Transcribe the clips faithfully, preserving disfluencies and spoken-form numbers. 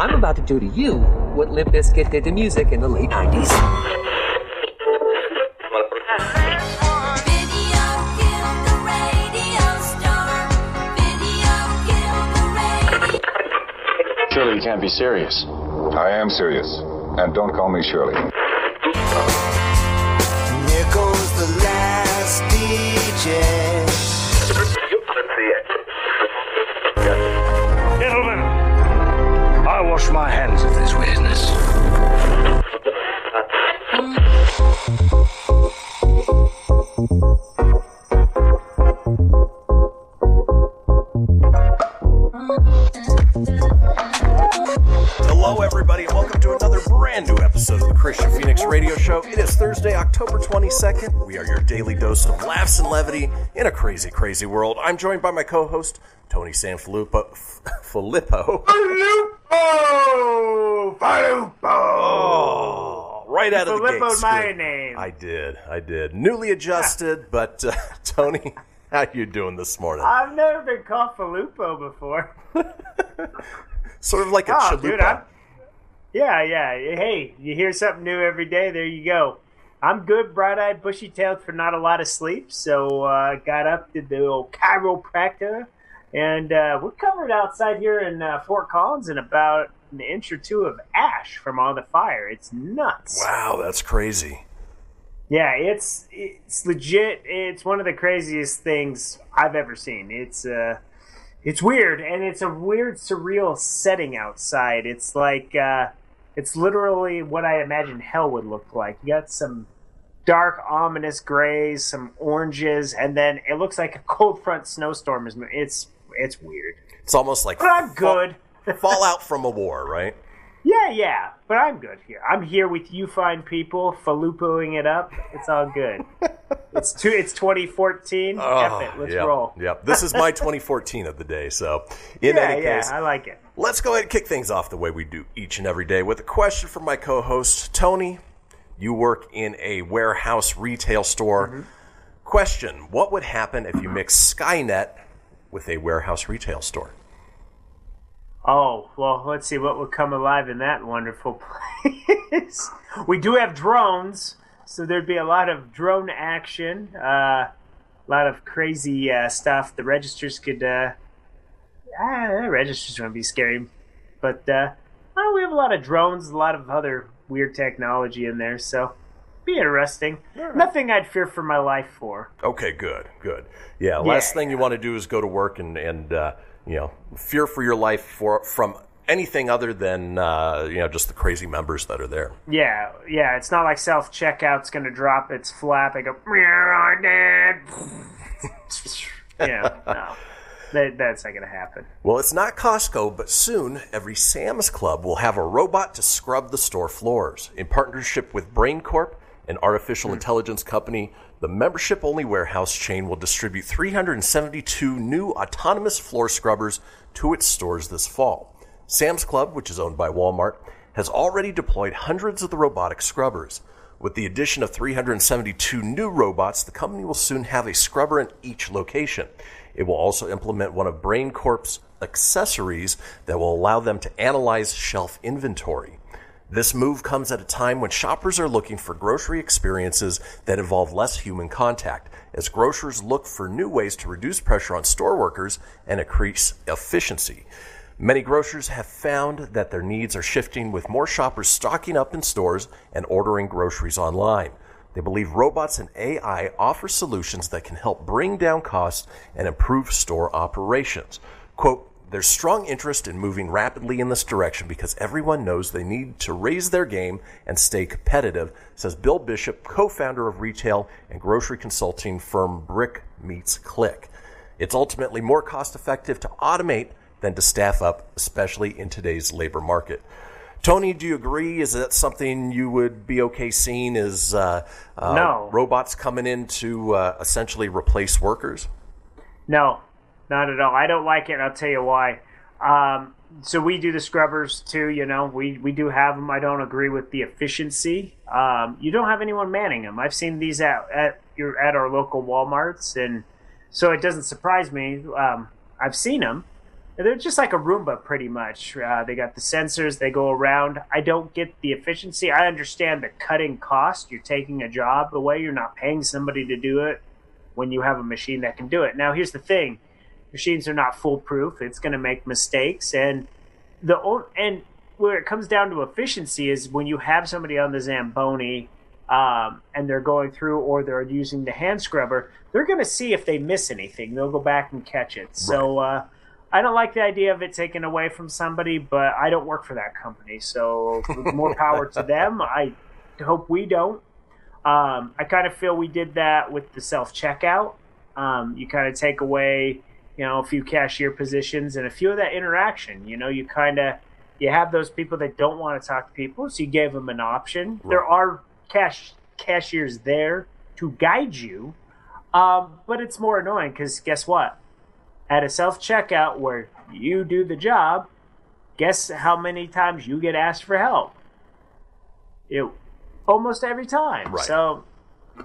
I'm about to do to you what Limp Bizkit did to music in the late nineties. Video killed the radio star. Video killed the radio. Surely you can't be serious. I am serious. And don't call me Shirley. Here goes the last D J. Gentlemen. I wash my hands of this weirdness. Hello, everybody, and welcome to another brand new episode of the Kristian Phoenix Radio Show. It is Thursday, October twenty-second. We are your daily dose of laughs and levity in a crazy, crazy world. I'm joined by my co-host, Tony Sanfilippo. Filippo. Filippo! Filippo! Oh, right out of the gate. Filippo, my name. I did. I did. Newly adjusted, but uh, Tony, how you doing this morning? I've never been called Filippo before. Sort of like a oh, chalupa. Dude, yeah, yeah. Hey, you hear something new every day. There you go. I'm good, bright-eyed, bushy-tailed for not a lot of sleep, so I uh, got up, did the old chiropractor. And uh, we're covered outside here in uh, Fort Collins in about an inch or two of ash from all the fire. It's nuts. Wow, that's crazy. Yeah, it's it's legit. It's one of the craziest things I've ever seen. It's uh, it's weird, and it's a weird, surreal setting outside. It's like uh, it's literally what I imagine hell would look like. You got some dark, ominous grays, some oranges, and then it looks like a cold front snowstorm is. It's It's weird. It's almost like but I'm good. Fall, fallout from a war, right? Yeah, yeah. But I'm good here. I'm here with you fine people, falupoing it up. It's all good. it's two, It's twenty fourteen. Oh, F it. Let's yep, roll. Yep. This is my twenty fourteen of the day. So in yeah, any case, yeah, I like it. Let's go ahead and kick things off the way we do each and every day with a question from my co-host, Tony. You work in a warehouse retail store. Mm-hmm. Question, what would happen if you mix Skynet with a warehouse retail store? Oh, well, let's see what would come alive in that wonderful place. We do have drones, so there'd be a lot of drone action, uh, a lot of crazy uh, stuff. The registers could... Uh, ah, the registers wouldn't be scary. But uh, well, we have a lot of drones, a lot of other weird technology in there, so... Be interesting. Right. Nothing I'd fear for my life for. Okay, good, good. Yeah, last yeah, thing yeah. you want to do is go to work and, and uh, you know, fear for your life for from anything other than, uh, you know, just the crazy members that are there. Yeah, yeah. It's not like self-checkout's going to drop its flap and go, yeah, no. That, that's not going to happen. Well, it's not Costco, but soon every Sam's Club will have a robot to scrub the store floors. In partnership with BrainCorp, an artificial intelligence company, the membership-only warehouse chain will distribute three hundred seventy-two new autonomous floor scrubbers to its stores this fall. Sam's Club, which is owned by Walmart, has already deployed hundreds of the robotic scrubbers. With the addition of three hundred seventy-two new robots, the company will soon have a scrubber in each location. It will also implement one of BrainCorp's accessories that will allow them to analyze shelf inventory. This move comes at a time when shoppers are looking for grocery experiences that involve less human contact, as grocers look for new ways to reduce pressure on store workers and increase efficiency. Many grocers have found that their needs are shifting with more shoppers stocking up in stores and ordering groceries online. They believe robots and A I offer solutions that can help bring down costs and improve store operations. Quote, "There's strong interest in moving rapidly in this direction because everyone knows they need to raise their game and stay competitive," says Bill Bishop, co-founder of retail and grocery consulting firm Brick Meets Click. "It's ultimately more cost-effective to automate than to staff up, especially in today's labor market. Tony, do you agree? Is that something you would be okay seeing as uh, uh, no. robots coming in to uh, essentially replace workers? No, not at all. I don't like it, and I'll tell you why. Um, so we do the scrubbers too, you know. We, we do have them. I don't agree with the efficiency. Um, you don't have anyone manning them. I've seen these at, at, your, at our local Walmarts, and so it doesn't surprise me. Um, I've seen them. They're just like a Roomba, pretty much. Uh, they got the sensors. They go around. I don't get the efficiency. I understand the cutting cost. You're taking a job away. You're not paying somebody to do it when you have a machine that can do it. Now, here's the thing. Machines are not foolproof. It's going to make mistakes. And the and where it comes down to efficiency is when you have somebody on the Zamboni um, and they're going through or they're using the hand scrubber, they're going to see if they miss anything. They'll go back and catch it. Right. So, uh, I don't like the idea of it taken away from somebody, but I don't work for that company, so more power to them. I hope we don't. Um, I kind of feel we did that with the self-checkout. Um, you kind of take away, you know, a few cashier positions and a few of that interaction. You know, you kind of you have those people that don't want to talk to people, so you gave them an option. Right. There are cash cashiers there to guide you, um, but it's more annoying because guess what? At a self-checkout where you do the job, guess how many times you get asked for help? It, almost every time. Right. So,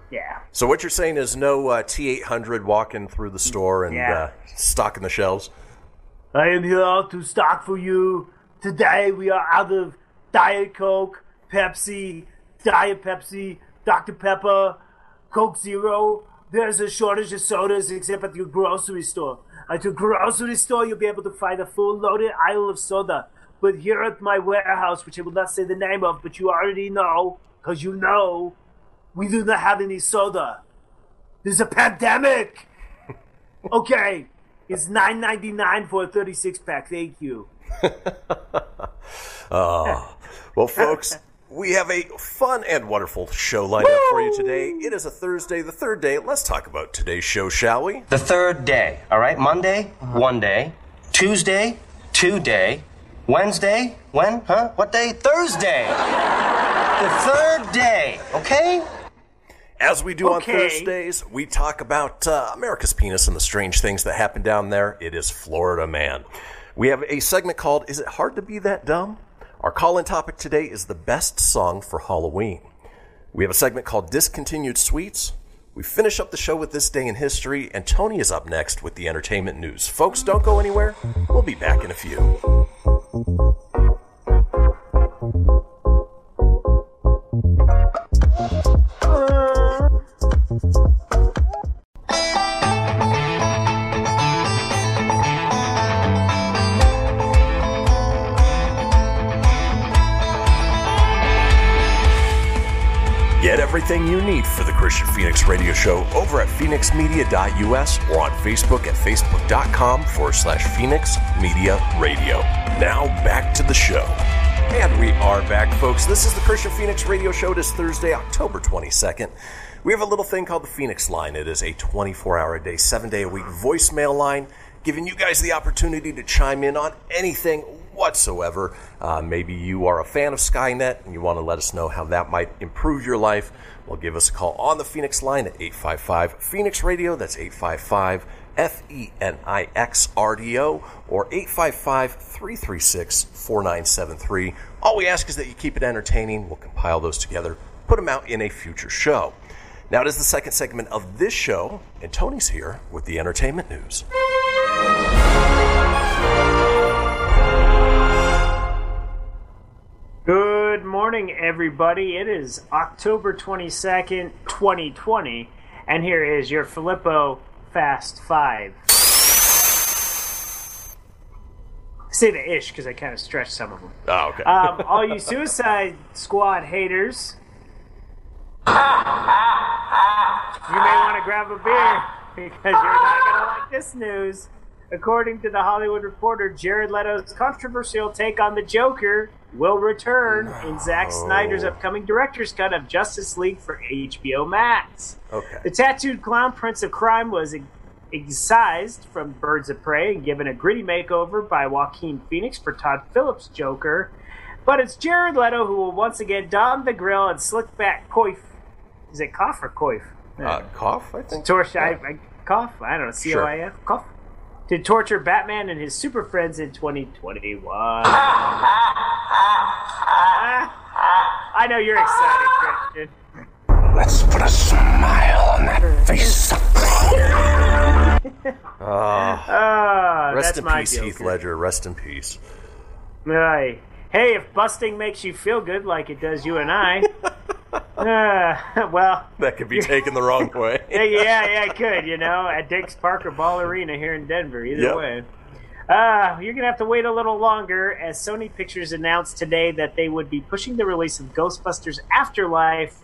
yeah. So what you're saying is no uh, T eight hundred walking through the store and yeah. uh, stocking the shelves? I am here to stock for you. Today we are out of Diet Coke, Pepsi, Diet Pepsi, Doctor Pepper, Coke Zero. There's a shortage of sodas except at your grocery store. At your grocery store, you'll be able to find a full loaded aisle of soda. But here at my warehouse, which I will not say the name of, but you already know, because you know, we do not have any soda. There's a pandemic! Okay, it's nine ninety-nine for a thirty-six pack. Thank you. Oh. Well, folks... We have a fun and wonderful show lined Woo! Up for you today. It is a Thursday, the third day. Let's talk about today's show, shall we? The third day, all right? Monday, one day. Tuesday, two day. Wednesday, when? Huh? What day? Thursday. The third day, okay? As we do okay. on Thursdays, we talk about uh, America's penis and the strange things that happen down there. It is Florida Man. We have a segment called, Is It Hard to Be That Dumb? Our call-in topic today is the best song for Halloween. We have a segment called Discontinued Sweets. We finish up the show with This Day in History, and Tony is up next with the entertainment news. Folks, don't go anywhere. We'll be back in a few. Everything you need for the Kristian Phoenix Radio Show over at phoenix media dot u s or on Facebook at facebook.com forward slash Phoenix Media Radio. Now back to the show. And we are back, folks. This is the Kristian Phoenix Radio Show. It is Thursday, October twenty-second. We have a little thing called the Phoenix Line. It is a twenty-four hour a day, seven day a week voicemail line, giving you guys the opportunity to chime in on anything whatsoever. Uh, maybe you are a fan of Skynet and you want to let us know how that might improve your life. Well, give us a call on the Phoenix Line at eight five five Phoenix Radio. That's eight five five F E N I X R D O or eight five five three three six four nine seven three. All we ask is that you keep it entertaining. We'll compile those together, put them out in a future show. Now it is the second segment of this show, and Tony's here with the entertainment news. Good morning, everybody. It is October twenty-second, twenty twenty, and here is your Filippo Fast Five. I say the ish because I kind of stretched some of them. Oh, okay. Um, all you Suicide Squad haters, you may want to grab a beer because you're not going to like this news. According to The Hollywood Reporter, Jared Leto's controversial take on the Joker will return no. in Zack Snyder's upcoming director's cut of Justice League for H B O Max. Okay. The tattooed clown prince of crime was excised from Birds of Prey and given a gritty makeover by Joaquin Phoenix for Todd Phillips' Joker. But it's Jared Leto who will once again don the grill and slick back coif. Is it cough or coif? Uh, cough, I think. Torch, yeah. I, I cough, I don't know, C O I F, sure. Cough. To torture Batman and his super friends in twenty twenty-one. I know you're excited, Christian. Let's put a smile on that face. uh, uh, rest in peace, Heath Ledger. Rest in peace. Aye. Hey, if busting makes you feel good like it does you and I, uh, well... That could be taken the wrong way. yeah, yeah, it could, you know, at Dick's Park or Ball Arena here in Denver, either yep. way. Uh, you're going to have to wait a little longer, as Sony Pictures announced today that they would be pushing the release of Ghostbusters Afterlife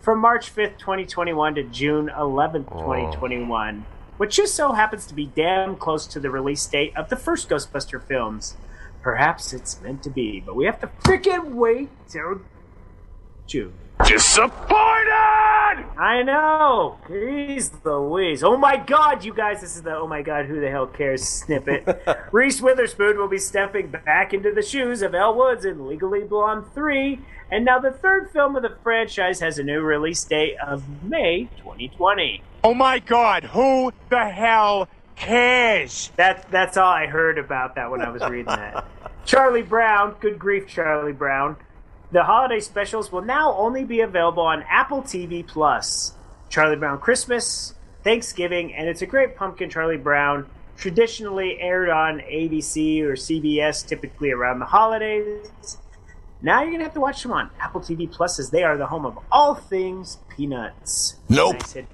from March fifth, twenty twenty-one to June eleventh, twenty twenty-one, oh. which just so happens to be damn close to the release date of the first Ghostbuster films. Perhaps it's meant to be, but we have to freaking wait till June. Disappointed! I know. Jeez Louise. Oh my God, you guys, this is the oh my God, who the hell cares snippet. Reese Witherspoon will be stepping back into the shoes of Elle Woods in Legally Blonde three, and now the third film of the franchise has a new release date of May twenty twenty. Oh my God, who the hell cares? That, that's all I heard about that when I was reading that. Charlie Brown, good grief, Charlie Brown. The holiday specials will now only be available on Apple T V Plus. Charlie Brown Christmas, Thanksgiving, and It's a Great Pumpkin, Charlie Brown, traditionally aired on A B C or C B S, typically around the holidays. Now you're going to have to watch them on Apple T V Plus, as they are the home of all things Peanuts. Nope. And I said,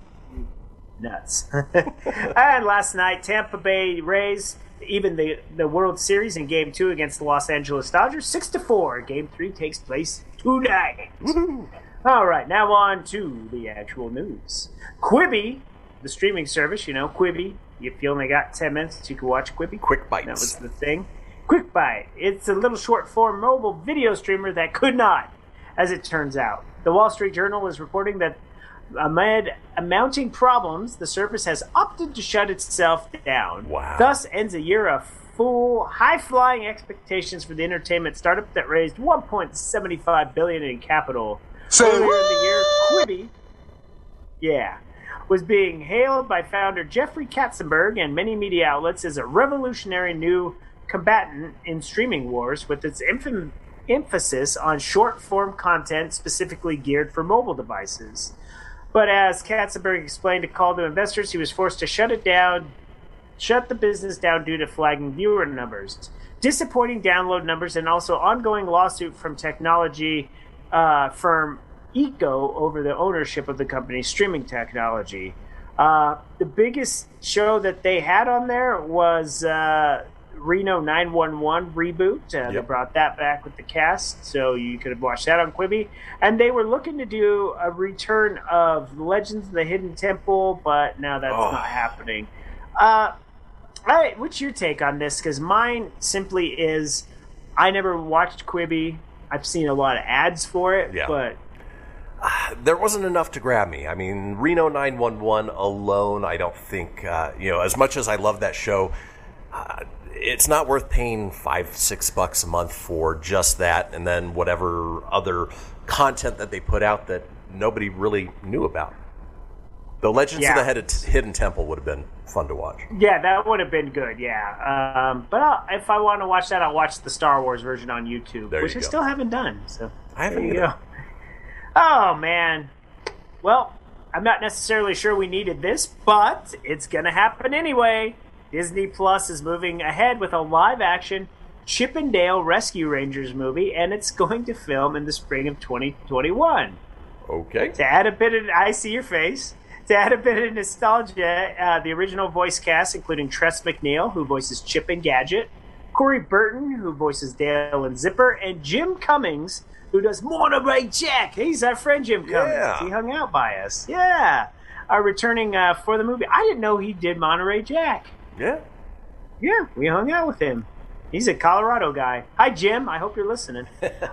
nuts. And last night, Tampa Bay Rays even the, the World Series in Game two against the Los Angeles Dodgers, six to four. Game three takes place tonight. Woo-hoo. All right, now on to the actual news. Quibi, the streaming service, you know, Quibi. If you only got ten minutes, you can watch Quibi. Quick Bites. That was the thing. Quick Bite. It's a little short-form mobile video streamer that could not, as it turns out. The Wall Street Journal is reporting that amid mounting problems, the service has opted to shut itself down. Wow. Thus ends a year of full, high-flying expectations for the entertainment startup that raised one point seven five billion dollars in capital. So earlier in the year, Quibi, yeah, was being hailed by founder Jeffrey Katzenberg and many media outlets as a revolutionary new combatant in streaming wars, with its emph- emphasis on short-form content specifically geared for mobile devices. But as Katzenberg explained to Call to Investors, he was forced to shut it down, shut the business down due to flagging viewer numbers, disappointing download numbers, and also ongoing lawsuit from technology uh, firm Eco over the ownership of the company's streaming technology. Uh, the biggest show that they had on there was uh, Reno nine one one reboot. Uh, yep. They brought that back with the cast, so you could have watched that on Quibi. And they were looking to do a return of Legends of the Hidden Temple, but now that's oh. not happening. Uh, all right, what's your take on this? Because mine simply is, I never watched Quibi. I've seen a lot of ads for it, yeah. but... Uh, there wasn't enough to grab me. I mean, Reno nine one one alone, I don't think... Uh, you know, as much as I love that show... Uh, it's not worth paying five, six bucks a month for just that, and then whatever other content that they put out that nobody really knew about. The Legends yeah. of the Hidden Temple would have been fun to watch. Yeah, that would have been good, yeah. Um, but I'll, if I want to watch that, I'll watch the Star Wars version on YouTube, there which you I still haven't done. So I haven't there you go. Oh, man. Well, I'm not necessarily sure we needed this, but it's going to happen anyway. Disney Plus is moving ahead with a live-action Chip and Dale Rescue Rangers movie, and it's going to film in the spring of twenty twenty-one. Okay. To add a bit of... I see your face. To add a bit of nostalgia, uh, the original voice cast, including Tress McNeil, who voices Chip and Gadget, Corey Burton, who voices Dale and Zipper, and Jim Cummings, who does Monterey Jack. He's our friend Jim Cummings. Yeah. He hung out by us. Yeah. Are returning uh, for the movie. I didn't know he did Monterey Jack. Yeah. Yeah, we hung out with him. He's a Colorado guy. Hi, Jim. I hope you're listening.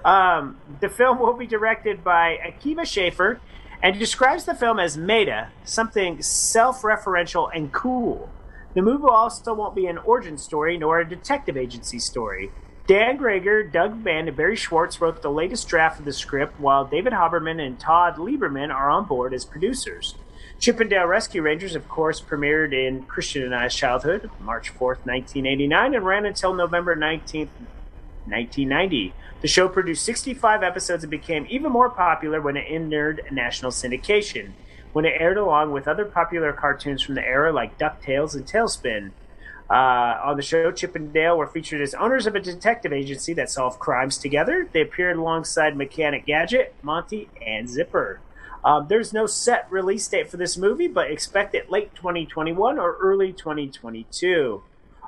um, the film will be directed by Akiva Schaffer, and describes the film as meta, something self-referential and cool. The movie also won't be an origin story nor a detective agency story. Dan Grager, Doug Mann, and Barry Schwartz wrote the latest draft of the script, while David Haberman and Todd Lieberman are on board as producers. Chip and Dale Rescue Rangers, of course, premiered in Kristian and I's childhood, March fourth, nineteen eighty-nine, and ran until November nineteenth, nineteen ninety. The show produced sixty-five episodes and became even more popular when it entered national syndication, when it aired along with other popular cartoons from the era like DuckTales and Tailspin. Uh, on the show, Chip and Dale were featured as owners of a detective agency that solved crimes together. They appeared alongside Mechanic Gadget, Monty, and Zipper. Um, there's no set release date for this movie, but expect it late twenty twenty-one or early twenty twenty-two.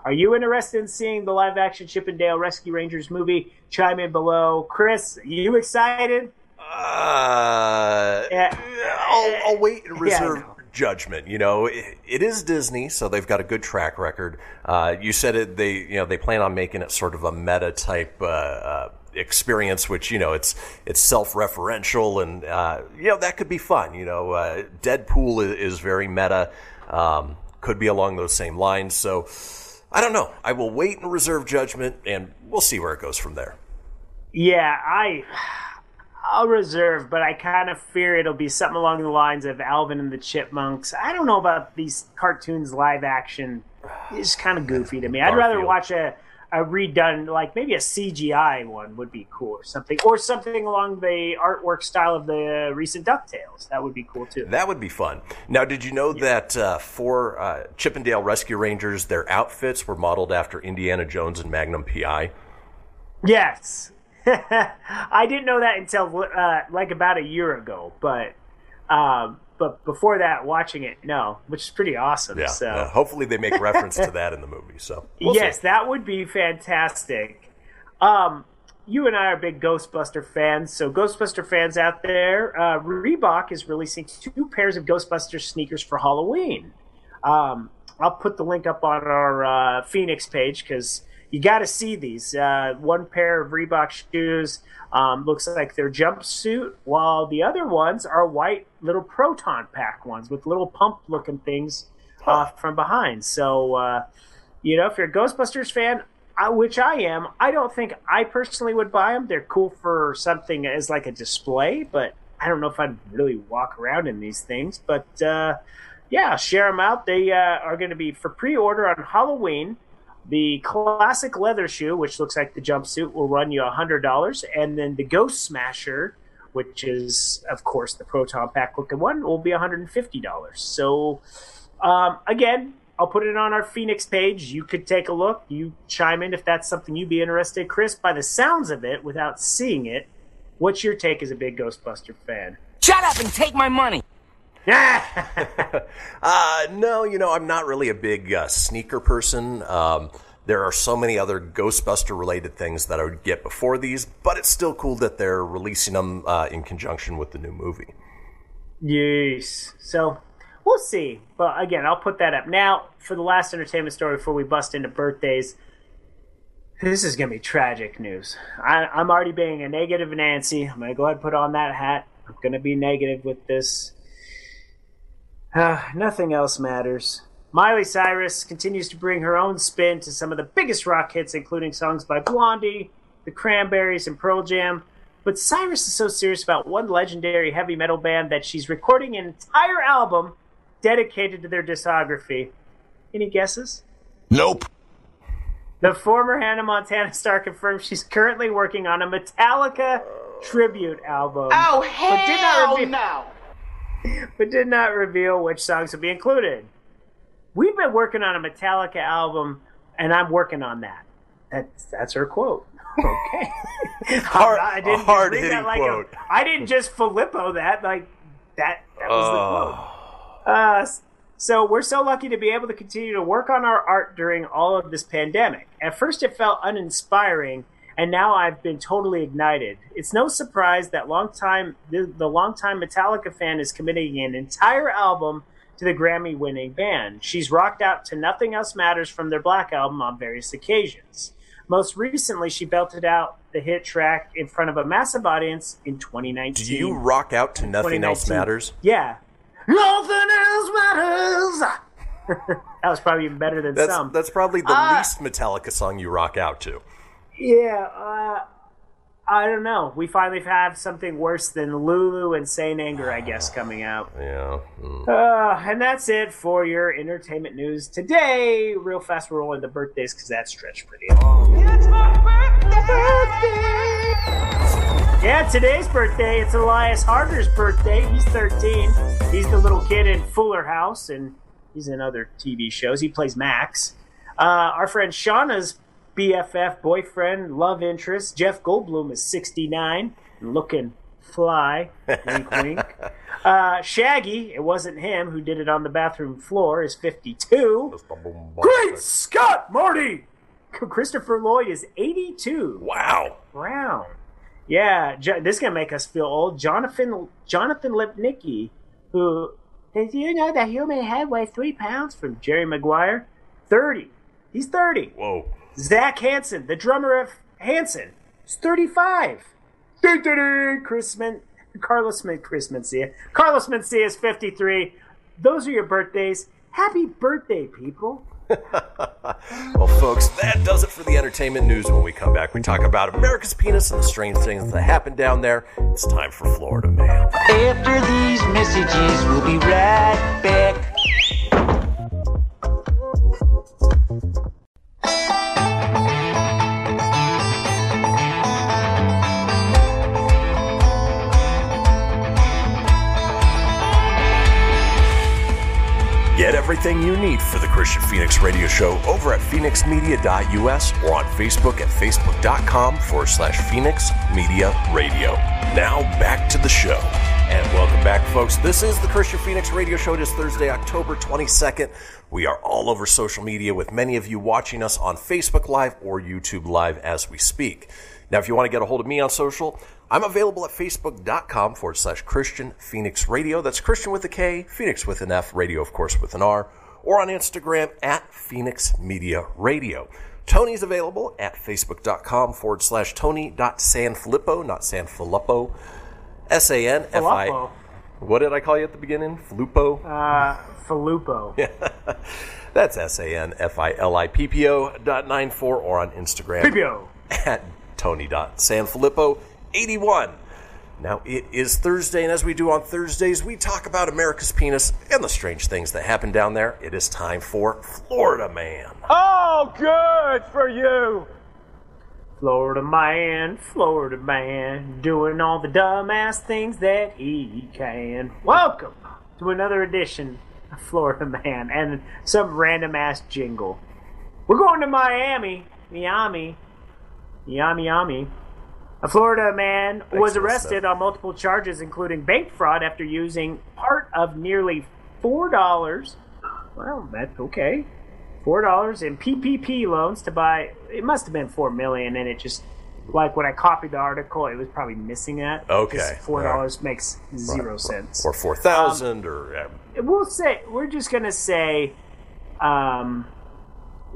Are you interested in seeing the live-action Chip and Dale Rescue Rangers movie? Chime in below. Chris, you excited? Uh, yeah. I'll, I'll wait and reserve yeah, judgment. You know, it, it is Disney, so they've got a good track record. Uh, you said it. They, you know, they plan on making it sort of a meta type. Uh, uh, experience, which, you know, it's it's self-referential, and uh you know, that could be fun. You know, uh Deadpool is, is very meta, um could be along those same lines. So I don't know, I will wait and reserve judgment, and we'll see where it goes from there. Yeah, I I'll reserve, but I kind of fear it'll be something along the lines of Alvin and the Chipmunks. I don't know about these cartoons live action. It's kind of goofy to me. I'd rather watch a A redone, like maybe a C G I one would be cool, or something, or something along the artwork style of the recent DuckTales. That would be cool too. That would be fun. Now, did you know yeah. that uh, for uh, Chip and Dale Rescue Rangers, their outfits were modeled after Indiana Jones and Magnum P I? Yes, I didn't know that until uh, like about a year ago, but. Um, But before that, watching it, no, which is pretty awesome. Yeah, so. uh, hopefully they make reference to that in the movie. So we'll yes, see. That would be fantastic. Um, you and I are big Ghostbuster fans, so Ghostbuster fans out there, uh, Reebok is releasing two pairs of Ghostbuster sneakers for Halloween. Um, I'll put the link up on our uh, Phoenix page, because you got to see these. Uh, one pair of Reebok shoes. Um, looks like their jumpsuit, while the other ones are white little proton pack ones with little pump-looking things uh, huh. from behind. So, uh, you know, if you're a Ghostbusters fan, I, which I am, I don't think I personally would buy them. They're cool for something as like a display, but I don't know if I'd really walk around in these things. But, uh, yeah, share them out. They uh, are going to be for pre-order on Halloween. The classic leather shoe, which looks like the jumpsuit, will run you one hundred dollars. And then the Ghost Smasher, which is, of course, the Proton Pack-looking one, will be one hundred fifty dollars. So, um, again, I'll put it on our Phoenix page. You could take a look. You chime in if that's something you'd be interested in. Chris, by the sounds of it, without seeing it, what's your take as a big Ghostbuster fan? Shut up and take my money! uh, no, you know, I'm not really a big uh, sneaker person. Um, there are so many other Ghostbuster-related things that I would get before these, but it's still cool that they're releasing them uh, in conjunction with the new movie. Yes. So, we'll see. But, again, I'll put that up. Now, for the last entertainment story before we bust into birthdays, this is going to be tragic news. I, I'm already being a negative Nancy. I'm going to go ahead and put on that hat. I'm going to be negative with this. Uh, nothing else matters. Miley Cyrus continues to bring her own spin to some of the biggest rock hits, including songs by Blondie, The Cranberries, and Pearl Jam. But Cyrus is so serious about one legendary heavy metal band that she's recording an entire album dedicated to their discography. Any guesses? Nope. The former Hannah Montana star confirmed she's currently working on a Metallica tribute album. Oh, hell no! But did not reveal which songs will be included. We've been working on a Metallica album, and I'm working on that. That's, that's her quote. Okay. hard, I didn't hard hitting that like quote. A, I didn't just Filippo that. Like that. That was oh. the quote. Uh, so we're so lucky to be able to continue to work on our art during all of this pandemic. At first, it felt uninspiring. And now I've been totally ignited. It's no surprise that longtime, the, the longtime Metallica fan is committing an entire album to the Grammy-winning band. She's rocked out to Nothing Else Matters from their Black album on various occasions. Most recently, she belted out the hit track in front of a massive audience in twenty nineteen. Do you rock out to Nothing Else Matters? Yeah. Nothing Else Matters! That was probably even better than that's, some. That's probably the uh, least Metallica song you rock out to. Yeah, uh, I don't know. We finally have something worse than Lulu and Saint Anger, I guess, coming out. Yeah. Mm. Uh, and that's it for your entertainment news today. Real fast, we're rolling the birthdays because that stretched pretty long. It's my birthday! Yeah, today's birthday. It's Elias Harder's birthday. He's thirteen. He's the little kid in Fuller House, and he's in other T V shows. He plays Max. Uh, our friend Shauna's B F F, boyfriend, love interest, Jeff Goldblum is sixty-nine, looking fly, wink, wink. Uh, Shaggy, it wasn't him who did it on the bathroom floor, is fifty-two. Great Scott, Marty! Christopher Lloyd is eighty-two. Wow. Brown. Yeah, jo- this is going to make us feel old. Jonathan Jonathan Lipnicki, who, did you know the human head weighs three pounds from Jerry Maguire? thirty. He's thirty. Whoa. Zach Hansen, the drummer of Hanson, is thirty-five. Chris Min- Carlos Min- Chris Mencia. Carlos Mencia is fifty-three. Those are your birthdays. Happy birthday, people. Well, folks, that does it for the entertainment news. When we come back, we talk about America's penis and the strange things that happen down there. It's time for Florida Mail. After these messages, we'll be right back. Get everything you need for the Kristian Phoenix Radio Show over at phoenix media dot u s or on Facebook at facebook.com forward slash Phoenix Media Radio. Now back to the show. And welcome back, folks. This is the Kristian Phoenix Radio Show. It is Thursday, October twenty-second. We are all over social media with many of you watching us on Facebook Live or YouTube Live as we speak. Now, if you want to get a hold of me on social, I'm available at facebook.com forward slash Kristian Phoenix Radio. That's Kristian with a K, Phoenix with an F, radio, of course, with an R, or on Instagram at Phoenix Media Radio. Tony's available at facebook.com forward slash Tony.Sanfilippo, not Sanfilippo, S A N F I. Filippo. What did I call you at the beginning? Filippo? Uh, Filippo. Yeah. That's S A N F I L I P P O dot nine four or on Instagram. P P O. At Tony.Sanfilippo eighty-one. Now it is Thursday, and as we do on Thursdays, we talk about America's penis and the strange things that happen down there. It is time for Florida Man. Oh, good for you. Florida man, Florida man, doing all the dumbass things that he can. Welcome to another edition of Florida Man and some random ass jingle. We're going to Miami, Miami. Yummy, yummy. A Florida man Thanks was arrested on multiple charges, including bank fraud, after using part of nearly four dollars. Well, that's okay. four dollars in P P P loans to buy. It must have been four million dollars, and it just, like when I copied the article, it was probably missing that. Okay. four dollars right. makes zero right. cents. Or four thousand dollars. Um, or um, we'll say, we're just going to say um,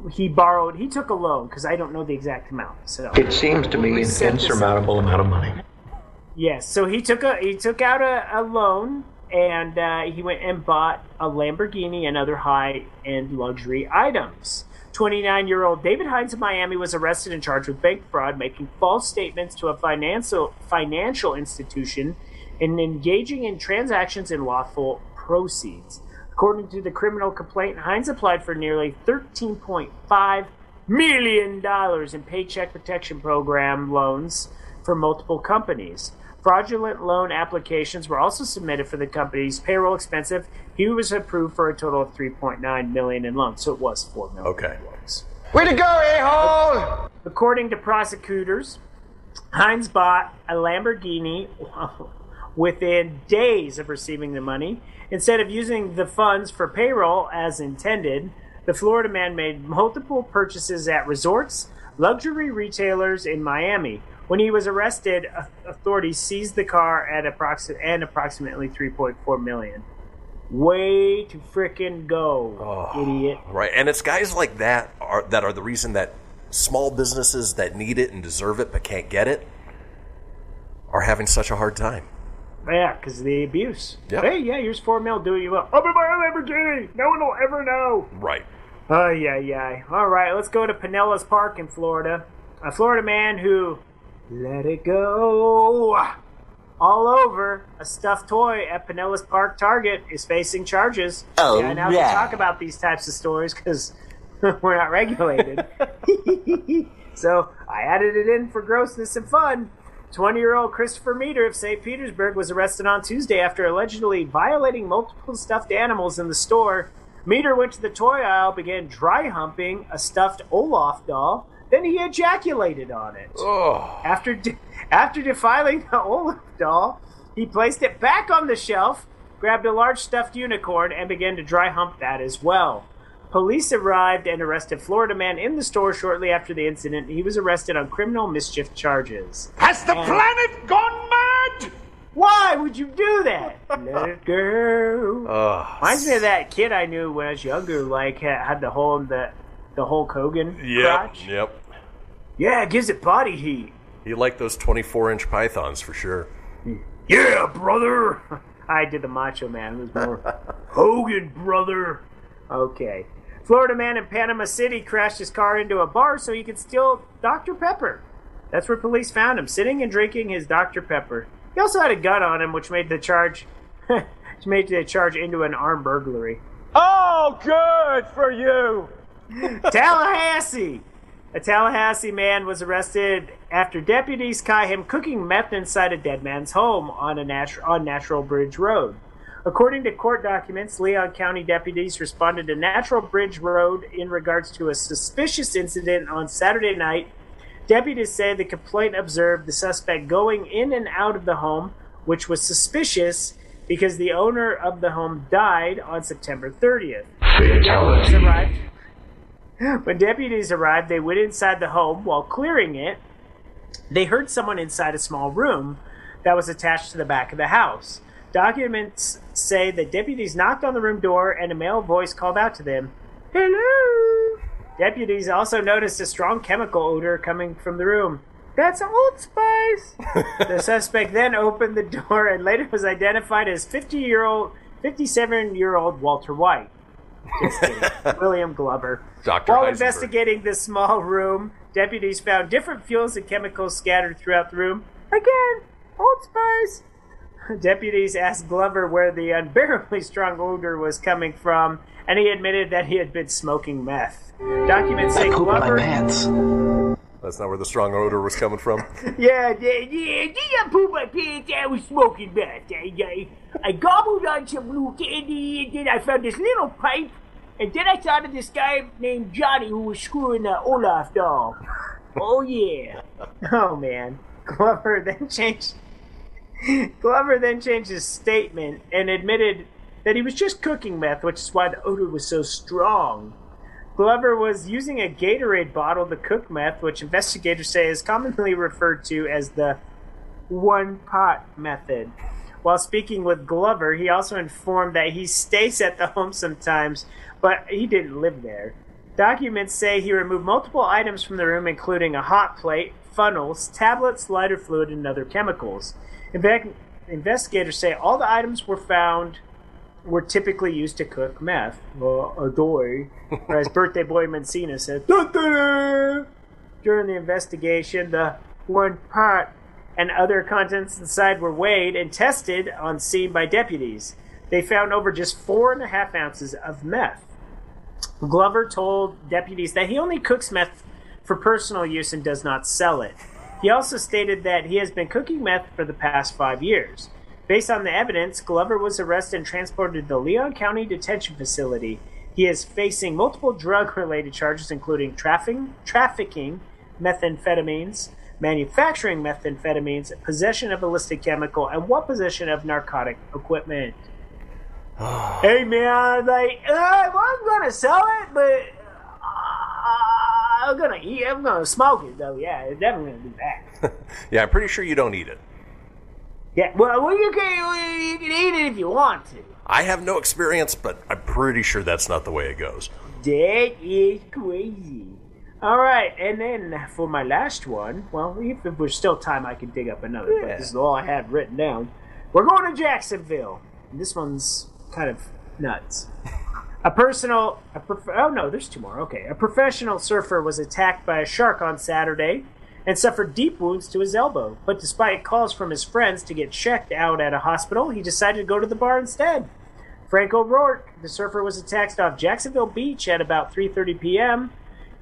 he borrowed, he took a loan, because I don't know the exact amount. So it seems to me an insurmountable amount of money. Yes, so he took a he took out a, a loan, and uh, he went and bought a Lamborghini and other high-end luxury items. twenty-nine-year-old David Hines of Miami was arrested and charged with bank fraud, making false statements to a financial financial institution, and engaging in transactions in lawful proceeds. According to the criminal complaint, Hines applied for nearly thirteen point five million dollars in Paycheck Protection Program loans for multiple companies. Fraudulent loan applications were also submitted for the company's payroll expenses. He was approved for a total of three point nine million dollars in loans, so it was four million dollars. Okay. In loans. Way to go, a-hole! According to prosecutors, Hines bought a Lamborghini within days of receiving the money. Instead of using the funds for payroll as intended, the Florida man made multiple purchases at resorts, luxury retailers in Miami. When he was arrested, authorities seized the car at approximately and approximately three point four million dollars. Way to frickin' go, oh, idiot! Right, and it's guys like that are that are the reason that small businesses that need it and deserve it but can't get it are having such a hard time. Yeah, because of the abuse. Yep. Hey, yeah, here's four mil, do what you will. Open my Lamborghini! No one will ever know! Right. Oh, yeah, yeah. All right, let's go to Pinellas Park in Florida. A Florida man who let it go all over a stuffed toy at Pinellas Park Target is facing charges. Oh, yeah. Now yeah. we talk about these types of stories because we're not regulated. So I added it in for grossness and fun. twenty-year-old Christopher Meter of Saint Petersburg was arrested on Tuesday after allegedly violating multiple stuffed animals in the store. Meter went to the toy aisle, began dry humping a stuffed Olaf doll, then he ejaculated on it. Oh. After de- after defiling the Olaf doll, he placed it back on the shelf, grabbed a large stuffed unicorn, and began to dry hump that as well. Police arrived and arrested Florida man in the store shortly after the incident. He was arrested on criminal mischief charges. Has the and planet gone mad? Why would you do that? Let it go. Uh, Reminds me of that kid I knew when I was younger, like had the whole the the Hulk Hogan yep, crotch. Yep. Yeah, it gives it body heat. You like those twenty-four inch pythons for sure. Yeah, brother. I did the Macho Man. It was more Hogan, brother. Okay. Florida man in Panama City crashed his car into a bar so he could steal Doctor Pepper. That's where police found him, sitting and drinking his Doctor Pepper. He also had a gun on him, which made the charge which made the charge into an armed burglary. Oh, good for you! Tallahassee! A Tallahassee man was arrested after deputies caught him cooking meth inside a dead man's home on a natu- on Natural Bridge Road. According to court documents, Leon County deputies responded to Natural Bridge Road in regards to a suspicious incident on Saturday night. Deputies say the complaint observed the suspect going in and out of the home, which was suspicious because the owner of the home died on September thirtieth. Deputies arrived. When deputies arrived, they went inside the home. While clearing it, they heard someone inside a small room that was attached to the back of the house. Documents say that deputies knocked on the room door and a male voice called out to them, "Hello!" Deputies also noticed a strong chemical odor coming from the room. "That's Old Spice!" The suspect then opened the door and later was identified as fifty-year-old, fifty-seven-year-old Walter White. Just kidding. William Glover. Doctor While Heisenberg. Investigating this small room, deputies found different fuels and chemicals scattered throughout the room. Again, Old Spice! Deputies asked Glover where the unbearably strong odor was coming from, and he admitted that he had been smoking meth. Documents say Glover... That's not where the strong odor was coming from? yeah, yeah, yeah, I pooped my pants, I was smoking meth. I, I, I gobbled on some blue candy, and then I found this little pipe, and then I thought of this guy named Johnny who was screwing the Olaf doll. Oh, yeah. Oh, man. Glover then changed... Glover then changed his statement and admitted that he was just cooking meth, which is why the odor was so strong. Glover was using a Gatorade bottle to cook meth, which investigators say is commonly referred to as the one-pot method. While speaking with Glover, he also informed that he stays at the home sometimes, but he didn't live there. Documents say he removed multiple items from the room, including a hot plate, funnels, tablets, lighter fluid, and other chemicals. In fact, investigators say all the items were found were typically used to cook meth. Well, adoy, or as Birthday Boy Mencina said, "Da-da-da!" During the investigation, the one pot and other contents inside were weighed and tested on scene by deputies. They found over just four and a half ounces of meth. Glover told deputies that he only cooks meth for personal use and does not sell it. He also stated that he has been cooking meth for the past five years. Based on the evidence, Glover was arrested and transported to the Leon County Detention Facility. He is facing multiple drug-related charges, including trafficking, trafficking methamphetamines, manufacturing methamphetamines, possession of illicit chemical, and what possession of narcotic equipment. Hey, man, like, uh, well, I'm going to sell it, but... Uh, I'm gonna eat. I'm gonna smoke it though. Yeah, it's definitely gonna do that. Yeah, I'm pretty sure you don't eat it. Yeah, well, well you can you can eat it if you want to. I have no experience, but I'm pretty sure that's not the way it goes. That is crazy. All right, and then for my last one, well, if there's still time, I can dig up another. Yeah. But this is all I had written down. We're going to Jacksonville. And this one's kind of nuts. A personal... A prof- oh, no, there's two more. Okay. A professional surfer was attacked by a shark on Saturday and suffered deep wounds to his elbow. But despite calls from his friends to get checked out at a hospital, he decided to go to the bar instead. Frank O'Rourke, the surfer, was attacked off Jacksonville Beach at about three thirty p.m.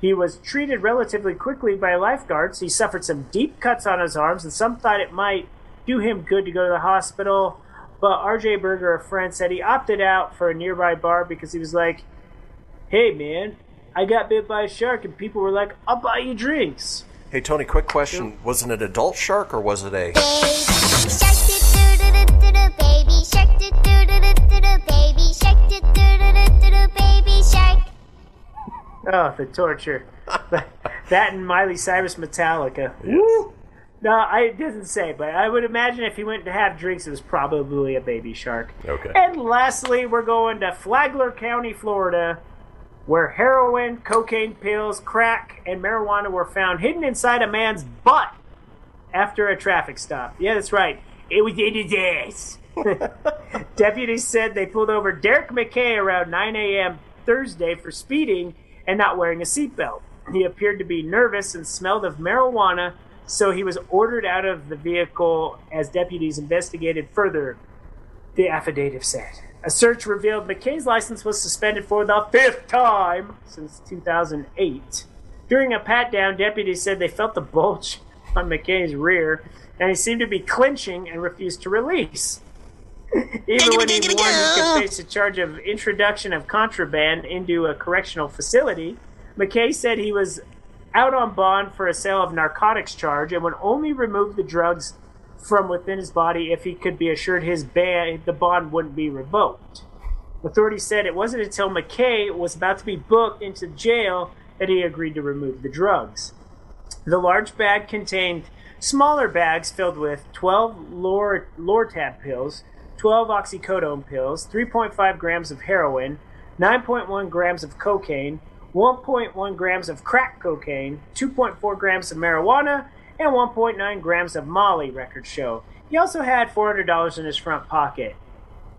He was treated relatively quickly by lifeguards. He suffered some deep cuts on his arms, and some thought it might do him good to go to the hospital. But R J Berger, a friend, said he opted out for a nearby bar because he was like, hey, man, I got bit by a shark, and people were like, I'll buy you drinks. Hey, Tony, quick question. Sure. Wasn't it an adult shark, or was it a... Baby shark, do-do-do-do-do, baby shark, do-do-do-do-do, baby shark, do-do-do-do-do, baby shark. Oh, the torture. That and Miley Cyrus Metallica. Yes. No, I, it doesn't say, but I would imagine if he went to have drinks, it was probably a baby shark. Okay. And lastly, we're going to Flagler County, Florida, where heroin, cocaine pills, crack, and marijuana were found hidden inside a man's butt after a traffic stop. Yeah, that's right. It was in his ass. Deputies said they pulled over Derek McKay around nine a.m. Thursday for speeding and not wearing a seatbelt. He appeared to be nervous and smelled of marijuana, so he was ordered out of the vehicle as deputies investigated further, the affidavit said. A search revealed McKay's license was suspended for the fifth time since two thousand eight. During a pat-down, deputies said they felt the bulge on McKay's rear, and he seemed to be clinching and refused to release. Even when he warned he could face a charge of introduction of contraband into a correctional facility, McKay said he was out on bond for a sale of narcotics charge and would only remove the drugs from within his body if he could be assured his ban- the bond wouldn't be revoked. Authorities said it wasn't until McKay was about to be booked into jail that he agreed to remove the drugs. The large bag contained smaller bags filled with twelve Lor- Lortab pills, twelve oxycodone pills, three point five grams of heroin, nine point one grams of cocaine, one point one grams of crack cocaine, two point four grams of marijuana, and one point nine grams of Molly, records show. He also had four hundred dollars in his front pocket.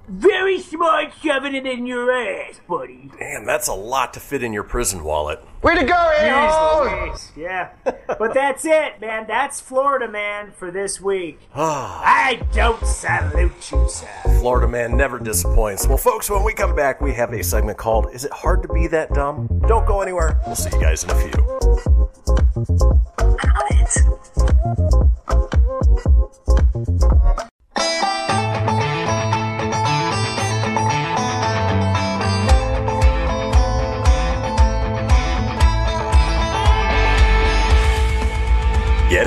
Very smart shoving it in your ass, buddy. Damn, that's a lot to fit in your prison wallet. Way to go, Ed! Yeah. But that's it, man. That's Florida Man for this week. I don't salute you, sir. Florida Man never disappoints. Well, folks, when we come back, we have a segment called Is It Hard to Be That Dumb? Don't go anywhere. We'll see you guys in a few. Get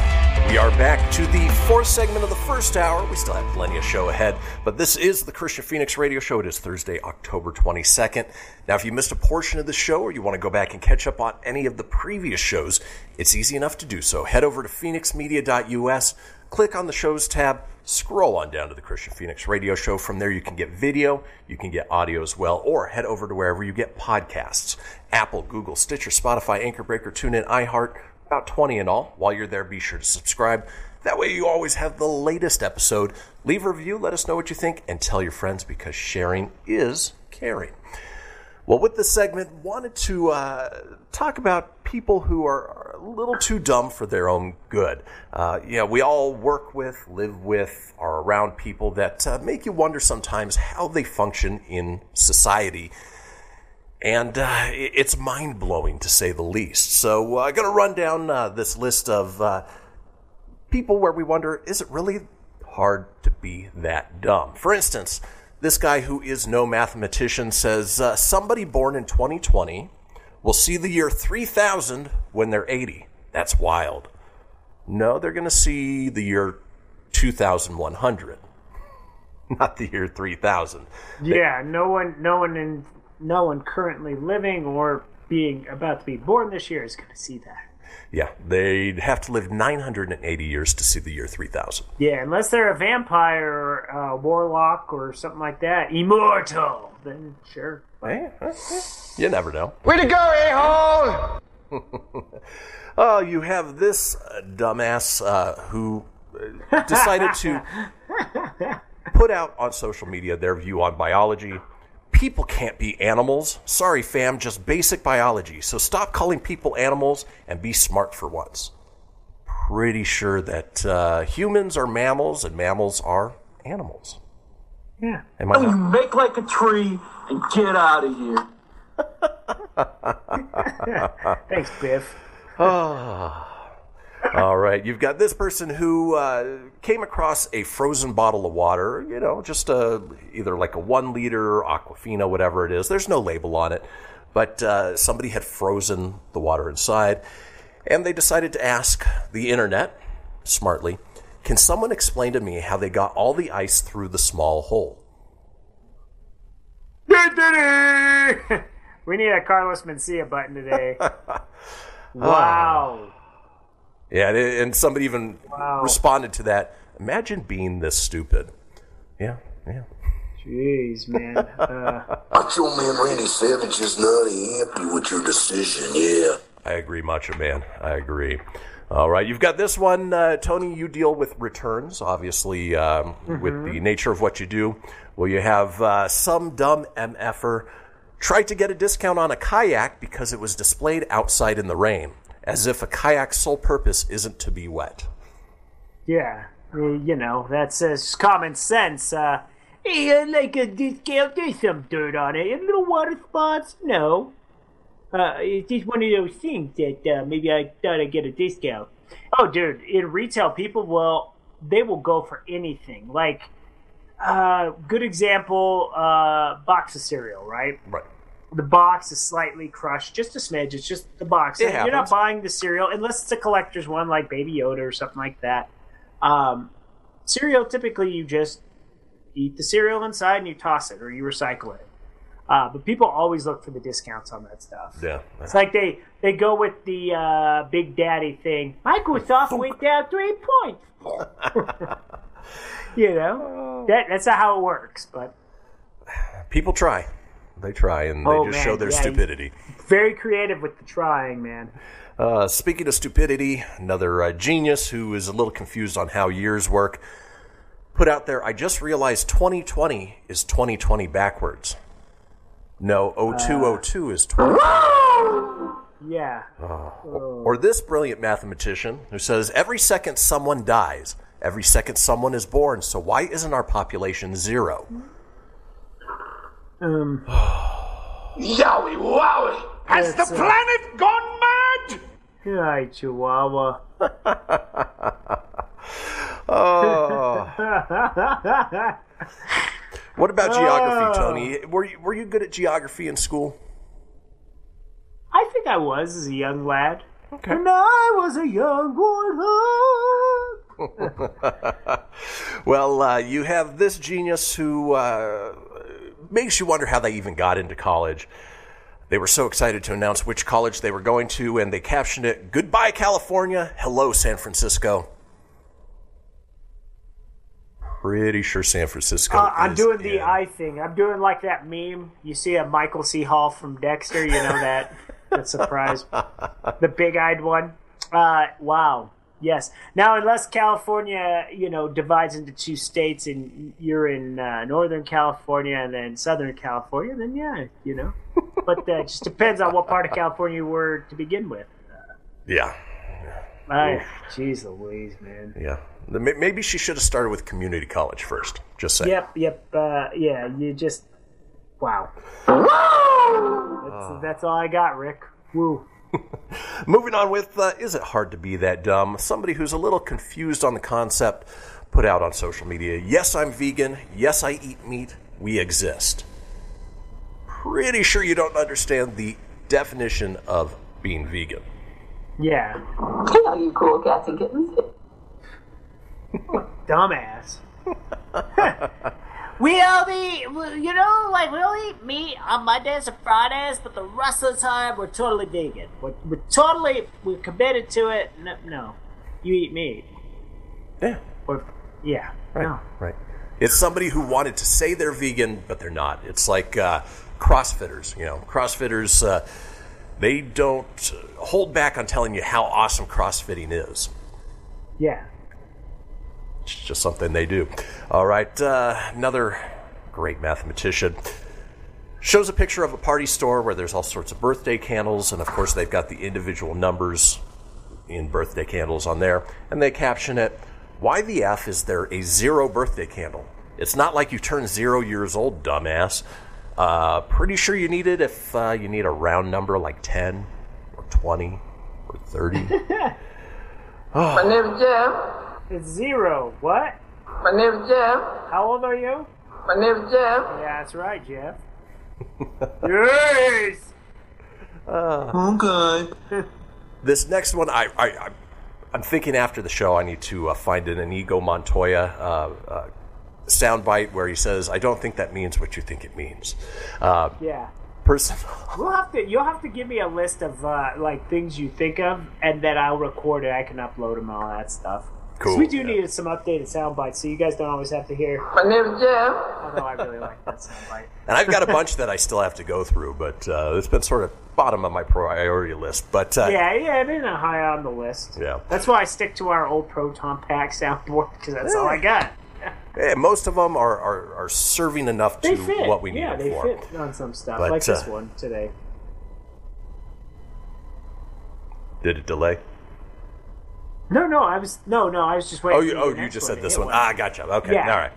We are back to the fourth segment of the first hour. We still have plenty of show ahead, but this is the Kristian Phoenix Radio Show. It is Thursday, October twenty-second. Now, if you missed a portion of the show or you want to go back and catch up on any of the previous shows, it's easy enough to do so. Head over to phoenix media dot u s, click on the shows tab, scroll on down to the Kristian Phoenix Radio Show. From there, you can get video, you can get audio as well, or head over to wherever you get podcasts. Apple, Google, Stitcher, Spotify, Anchor Breaker, TuneIn, iHeart, about twenty in all. While you're there, be sure to subscribe. That way you always have the latest episode. Leave a review, let us know what you think, and tell your friends, because sharing is caring. Well, with this segment, wanted to uh, talk about people who are a little too dumb for their own good. Uh, you know, we all work with, live with, are around people that uh, make you wonder sometimes how they function in society. And uh, it's mind-blowing, to say the least. So uh, I'm going to run down uh, this list of uh, people where we wonder, is it really hard to be that dumb? For instance, this guy who is no mathematician says, uh, somebody born in twenty twenty will see the year three thousand when they're eighty. That's wild. No, they're going to see the year two thousand one hundred, not the year three thousand. Yeah, they- no one, no one in... No one currently living or being about to be born this year is going to see that. Yeah, they'd have to live nine hundred eighty years to see the year three thousand. Yeah, unless they're a vampire, uh, warlock, or something like that. Immortal. Then sure. Yeah, you never know. Way to go, a-hole! Oh, you have this dumbass uh, who decided to put out on social media their view on biology. People can't be animals. Sorry, fam, just basic biology. So stop calling people animals and be smart for once. Pretty sure that uh, humans are mammals and mammals are animals. Yeah. Am I not? Make like a tree and get out of here. Thanks, Biff. Oh. All right, you've got this person who uh, came across a frozen bottle of water, you know, just a, either like a one-liter, Aquafina, whatever it is. There's no label on it, but uh, somebody had frozen the water inside, and they decided to ask the internet, smartly, can someone explain to me how they got all the ice through the small hole? We need a Carlos Mencia button today. Wow. Oh. Yeah, and somebody even wow. responded to that. Imagine being this stupid. Yeah, yeah. Jeez, man. Uh, Macho Man Randy Savage is not happy with your decision, yeah. I agree, Macho Man. I agree. All right, you've got this one. Uh, Tony, you deal with returns, obviously, um, mm-hmm. with the nature of what you do. Well, you have uh, some dumb M F-er tried to get a discount on a kayak because it was displayed outside in the rain. As if a kayak's sole purpose isn't to be wet. Yeah, you know, that's uh, common sense. Uh, hey, I like a discount, there's some dirt on it. A little water spots? No. Uh, it's just one of those things that uh, maybe I thought I'd get a discount. Oh, dude, in retail, people will, they will go for anything. Like, uh, good example, uh, box of cereal, right? Right. The box is slightly crushed, just a smidge. It's just the box. You're not buying the cereal unless it's a collector's one like Baby Yoda or something like that. Um, cereal, typically you just eat the cereal inside and you toss it or you recycle it. Uh, but people always look for the discounts on that stuff. Yeah. It's like they, they go with the uh, Big Daddy thing. Microsoft went down three points. You know, that that's not how it works. But people try. They try, and they oh, just man. show their yeah, stupidity. Very creative with the trying, man. Uh, speaking of stupidity, another uh, genius who is a little confused on how years work put out there, I just realized twenty twenty is twenty twenty backwards. No, oh two oh two uh, is twenty twenty. Yeah. Uh, oh. Or this brilliant mathematician who says, every second someone dies, every second someone is born, so why isn't our population zero? Mm-hmm. Um, Yowie wowie! Has the planet uh, gone mad? Hi, Chihuahua. Oh. What about geography, Tony? Were you, were you good at geography in school? I think I was as a young lad. Okay. And I was a young warlock. Well, uh, you have this genius who uh, makes you wonder how they even got into college. They were so excited to announce which college they were going to, and they captioned it, Goodbye, California. Hello, San Francisco. Pretty sure San Francisco uh, I'm is doing the in. eye thing. I'm doing like that meme. You see a Michael C. Hall from Dexter, you know that. That surprise. The big-eyed one. Uh, wow. Yes. Now, unless California, you know, divides into two states and you're in uh, Northern California and then Southern California, then yeah, you know. But uh, it just depends on what part of California you were to begin with. Uh, yeah. I, geez Louise, man. Yeah. Maybe she should have started with community college first. Just saying. Yep, yep. Uh, yeah, you just, wow. that's, that's all I got, Rick. Woo. Moving on with, uh, is it hard to be that dumb? Somebody who's a little confused on the concept put out on social media, yes, I'm vegan. Yes, I eat meat. We exist. Pretty sure you don't understand the definition of being vegan. Yeah. Hello, you cool cats and kittens. Dumbass. We only, you know, like, we only eat meat on Mondays and Fridays, but the rest of the time, we're totally vegan. We're, we're totally, we're committed to it. No, no, you eat meat. Yeah. Or, yeah. Right, no. Right. It's somebody who wanted to say they're vegan, but they're not. It's like uh, CrossFitters, you know. CrossFitters, uh, they don't hold back on telling you how awesome CrossFitting is. Yeah. It's just something they do. All right, uh, another great mathematician. Shows a picture of a party store where there's all sorts of birthday candles, and of course they've got the individual numbers in birthday candles on there, and they caption it, "Why the F is there a zero birthday candle? It's not like you turn zero years old, dumbass. Uh, pretty sure you need it if uh, you need a round number like ten or twenty or thirty. Oh. My name's Jeff. It's zero. What? My name's Jeff. How old are you? My name's Jeff. Yeah, that's right, Jeff. Yes! Uh, okay. This next one, I, I, I'm thinking after the show I need to uh, find an Inigo Montoya uh, uh, soundbite where he says, "I don't think that means what you think it means." Uh, yeah. Person. We'll have to, you'll have to give me a list of uh, like things you think of, and then I'll record it. I can upload them and all that stuff. Cool. So we do yeah. need some updated sound bites, so you guys don't always have to hear, "My name's Jeff." Although I really like that sound bite. And I've got a bunch that I still have to go through, but uh, it's been sort of bottom of my priority list. But uh, yeah, yeah, it isn't high on the list. Yeah, that's why I stick to our old Proton Pack soundboard, because that's yeah. all I got. Yeah, most of them are, are, are serving enough to what we need yeah, them for. Yeah, they fit on some stuff, but, like uh, this one today. Did it delay? No, no, I was no, no, I was just waiting. Oh, you, for oh, you just said this one. one. Ah, gotcha. Okay, yeah. All right.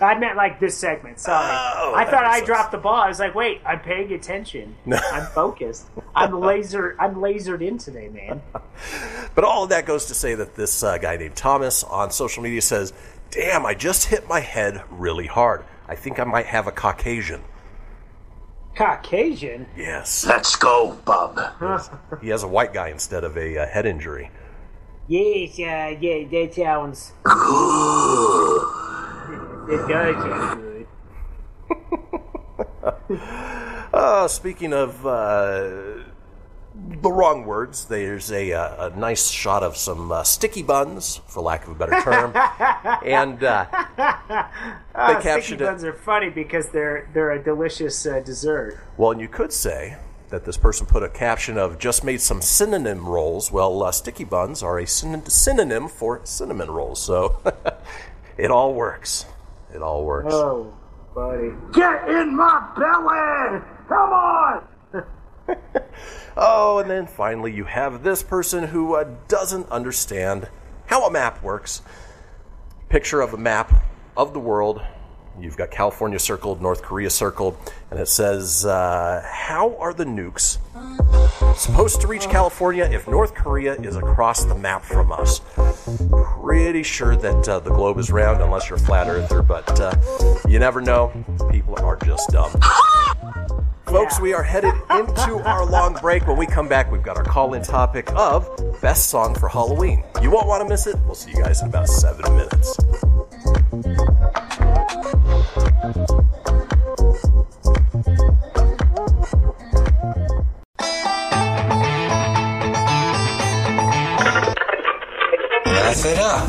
I meant like this segment. Sorry, oh, I thought I sense. dropped the ball. I was like, wait, I'm paying attention. I'm focused. I'm laser. I'm lasered in today, man. But all of that goes to say that this uh, guy named Thomas on social media says, "Damn, I just hit my head really hard. I think I might have a Caucasian." Caucasian? Yes. Let's go, bub. Yes. He has a white guy instead of a uh, head injury. Yes, uh, yeah, that sounds good. It does sound good. uh, speaking of uh, the wrong words, there's a, uh, a nice shot of some uh, sticky buns, for lack of a better term, and uh, oh, they captioned sticky it. Buns are funny because they're they're a delicious uh, dessert. Well, and you could say that this person put a caption of, "Just made some synonym rolls." Well, uh, sticky buns are a syn- synonym for cinnamon rolls, so it all works. It all works. Oh, buddy. Get in my belly! Come on! Oh, and then finally you have this person who uh, doesn't understand how a map works. Picture of a map of the world. You've got California circled, North Korea circled, and it says, uh, how are the nukes supposed to reach California if North Korea is across the map from us? Pretty sure that uh, the globe is round, unless you're a flat earther, but uh, you never know. People are just dumb. Folks, we are headed into our long break. When we come back, we've got our call-in topic of best song for Halloween. You won't want to miss it. We'll see you guys in about seven minutes. Laugh it up,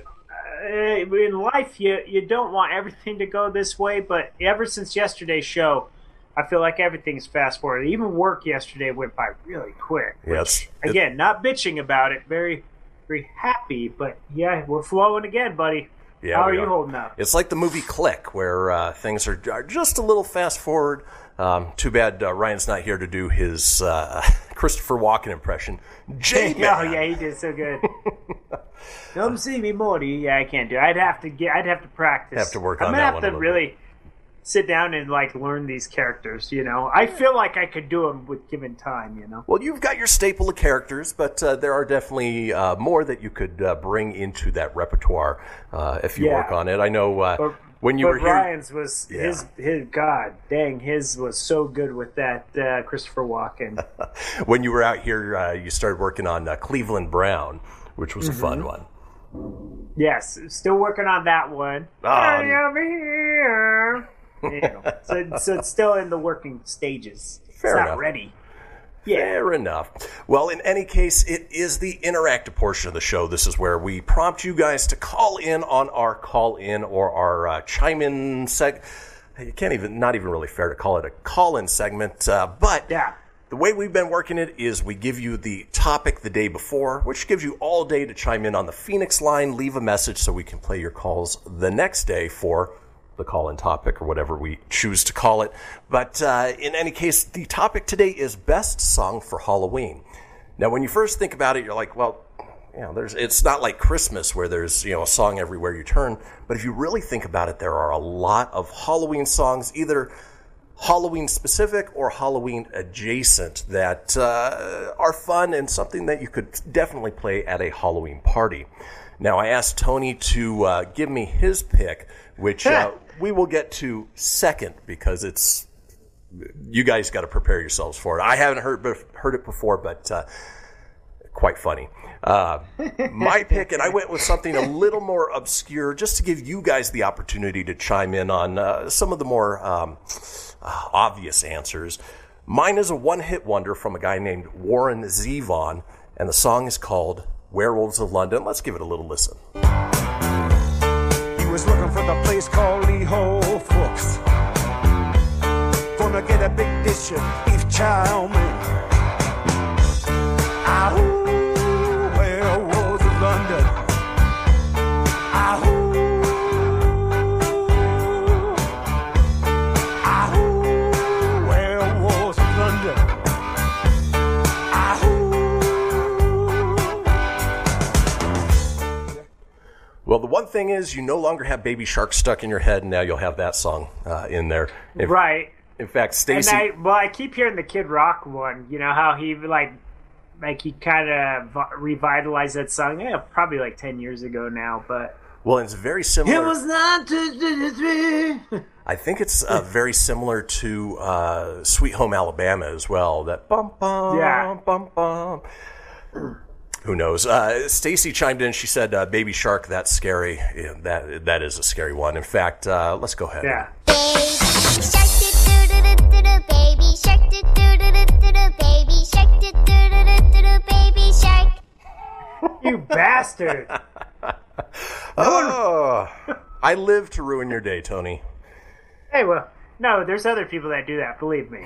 uh, in life you, you don't want everything to go this way. But ever since yesterday's show, I feel like everything's fast forward. Even work yesterday went by really quick. Which, yes. Again, it, not bitching about it. Very, very happy. But yeah, we're flowing again, buddy. Yeah, how are you holding up? It's like the movie Click, where uh, things are, are just a little fast forward. Um, too bad uh, Ryan's not here to do his uh, Christopher Walken impression. J-Man. Oh yeah, he did so good. Come see me, Morty. Yeah, I can't do it. I'd have to get. I'd have to practice. Have to work on I'm gonna that have one to really bit. Sit down and like learn these characters. You know, I feel like I could do them with given time. You know. Well, you've got your staple of characters, but uh, there are definitely uh, more that you could uh, bring into that repertoire uh, if you yeah. work on it. I know. Uh, or- When you but were here, Ryan's was yeah. his his God dang his was so good with that uh, Christopher Walken. When you were out here, uh, you started working on uh, Cleveland Brown, which was mm-hmm. a fun one. Yes, still working on that one. Um, I am here. You know, so, so it's still in the working stages. Fair it's not enough. Ready. Yeah. Fair enough. Well, in any case, it is the interactive portion of the show. This is where we prompt you guys to call in on our call-in or our uh, chime-in seg. You can't even, not even really fair to call it a call-in segment, uh, but yeah. the way we've been working it is we give you the topic the day before, which gives you all day to chime in on the Phoenix line, leave a message so we can play your calls the next day for the call-in topic, or whatever we choose to call it. But uh, in any case, the topic today is best song for Halloween. Now, when you first think about it, you're like, well, you know, there's it's not like Christmas where there's, you know, a song everywhere you turn. But if you really think about it, there are a lot of Halloween songs, either Halloween-specific or Halloween-adjacent, that uh, are fun and something that you could definitely play at a Halloween party. Now, I asked Tony to uh, give me his pick, which uh, we will get to second, because it's you guys got to prepare yourselves for it. I haven't heard heard it before, but uh, quite funny. Uh, my pick, and I went with something a little more obscure, just to give you guys the opportunity to chime in on uh, some of the more um, uh, obvious answers. Mine is a one-hit wonder from a guy named Warren Zevon, and the song is called Werewolves of London. Let's give it a little listen. He was looking for the place called Lee Ho Fox. Gonna get a big dish of beef chow mein. Ah, ooh, werewolves of London. Ah, ooh, ah, ooh, werewolves of London. Ah, ooh. Well, the one thing is, you no longer have Baby Shark stuck in your head, and now you'll have that song uh, in there. If, right. In fact, Stacy. I, well, I keep hearing the Kid Rock one. You know how he like, like he kind of revitalized that song. Yeah, probably like ten years ago now. But well, it's very similar. It was not. I think it's uh, very similar to uh, Sweet Home Alabama as well. That bum bum yeah. bum bum. Who knows? Uh, Stacy chimed in. She said, uh, "Baby Shark, that's scary. Yeah, that that is a scary one." In fact, uh, let's go ahead. Yeah. And... Baby shark, do do do do do, baby shark, do do do do do, baby shark. You bastard! Oh, I live to ruin your day, Tony. Hey, well, no, there's other people that do that. Believe me.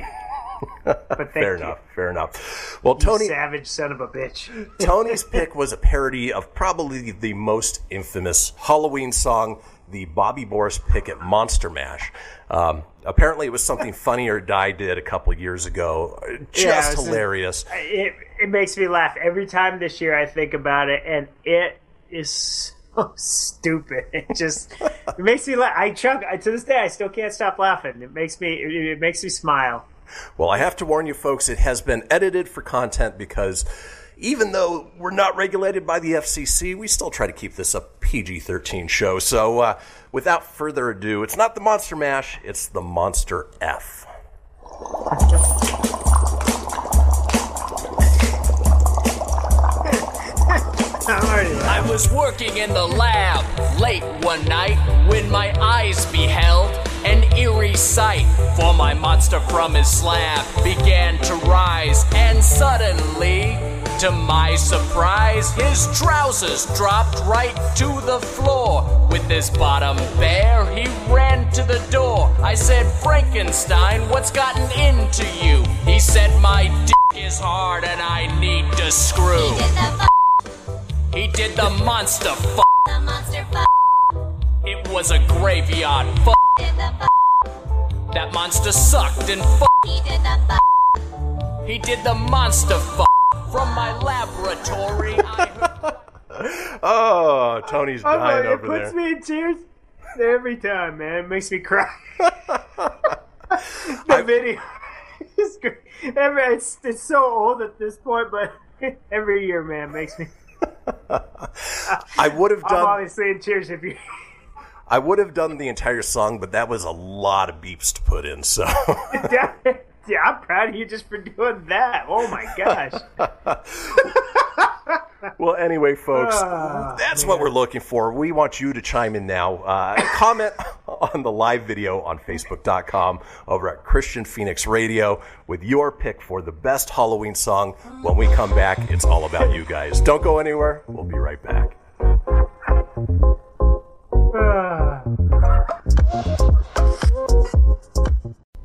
But thank fair you. enough. Fair enough. Well, Tony, you savage son of a bitch. Tony's pick was a parody of probably the most infamous Halloween song, the Bobby Boris Pickett Monster Mash. Um, apparently, it was something Funny or Die did a couple years ago. Just yeah, hilarious. Just, it, it makes me laugh every time this year I think about it, and it is so stupid. It just it makes me laugh. I chug to this day. I still can't stop laughing. It makes me it, it makes me smile. Well, I have to warn you, folks. It has been edited for content because even though we're not regulated by the F C C, we still try to keep this a P G thirteen show. So uh, without further ado, it's not the Monster Mash, it's the Monster F. I was working in the lab late one night when my eyes beheld an eerie sight. For my monster from his slab began to rise, and suddenly, to my surprise, his trousers dropped right to the floor. With his bottom bare, he ran to the door. I said, Frankenstein, what's gotten into you? He said, my dick is hard and I need to screw. He did the f- He did the monster f- The monster f- It was a graveyard f- That monster sucked and f***. He did the f***. He did the monster f***. From my laboratory, I heard... Oh, Tony's dying oh, over there. It puts there. me in tears every time, man. It makes me cry. the I... video is great. It's, it's so old at this point, but every year, man, it makes me... I would have done... I'm obviously in tears if you... I would have done the entire song, but that was a lot of beeps to put in, so... yeah, yeah, I'm proud of you just for doing that. Oh, my gosh. Well, anyway, folks, uh, that's man. what we're looking for. We want you to chime in now. Uh, comment on the live video on Facebook dot com over at Kristian Phoenix Radio with your pick for the best Halloween song. When we come back, it's all about you guys. Don't go anywhere. We'll be right back. Uh.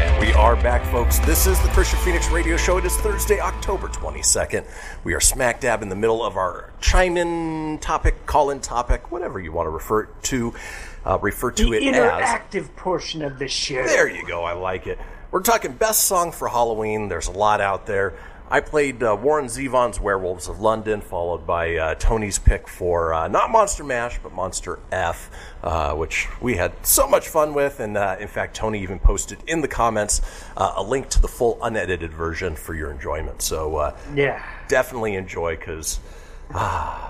And we are back, folks. This is the Kristian Phoenix Radio Show. It is Thursday, October twenty-second. We are smack dab in the middle of our chime-in topic, call-in topic, whatever you want to refer to, uh, refer to it as. The interactive portion of the show. There you go. I like it. We're talking best song for Halloween. There's a lot out there. I played uh, Warren Zevon's Werewolves of London, followed by uh, Tony's pick for uh, not Monster Mash, but Monster F. Uh, which we had so much fun with, and uh, in fact, Tony even posted in the comments uh, a link to the full unedited version for your enjoyment. So uh, yeah, definitely enjoy because uh,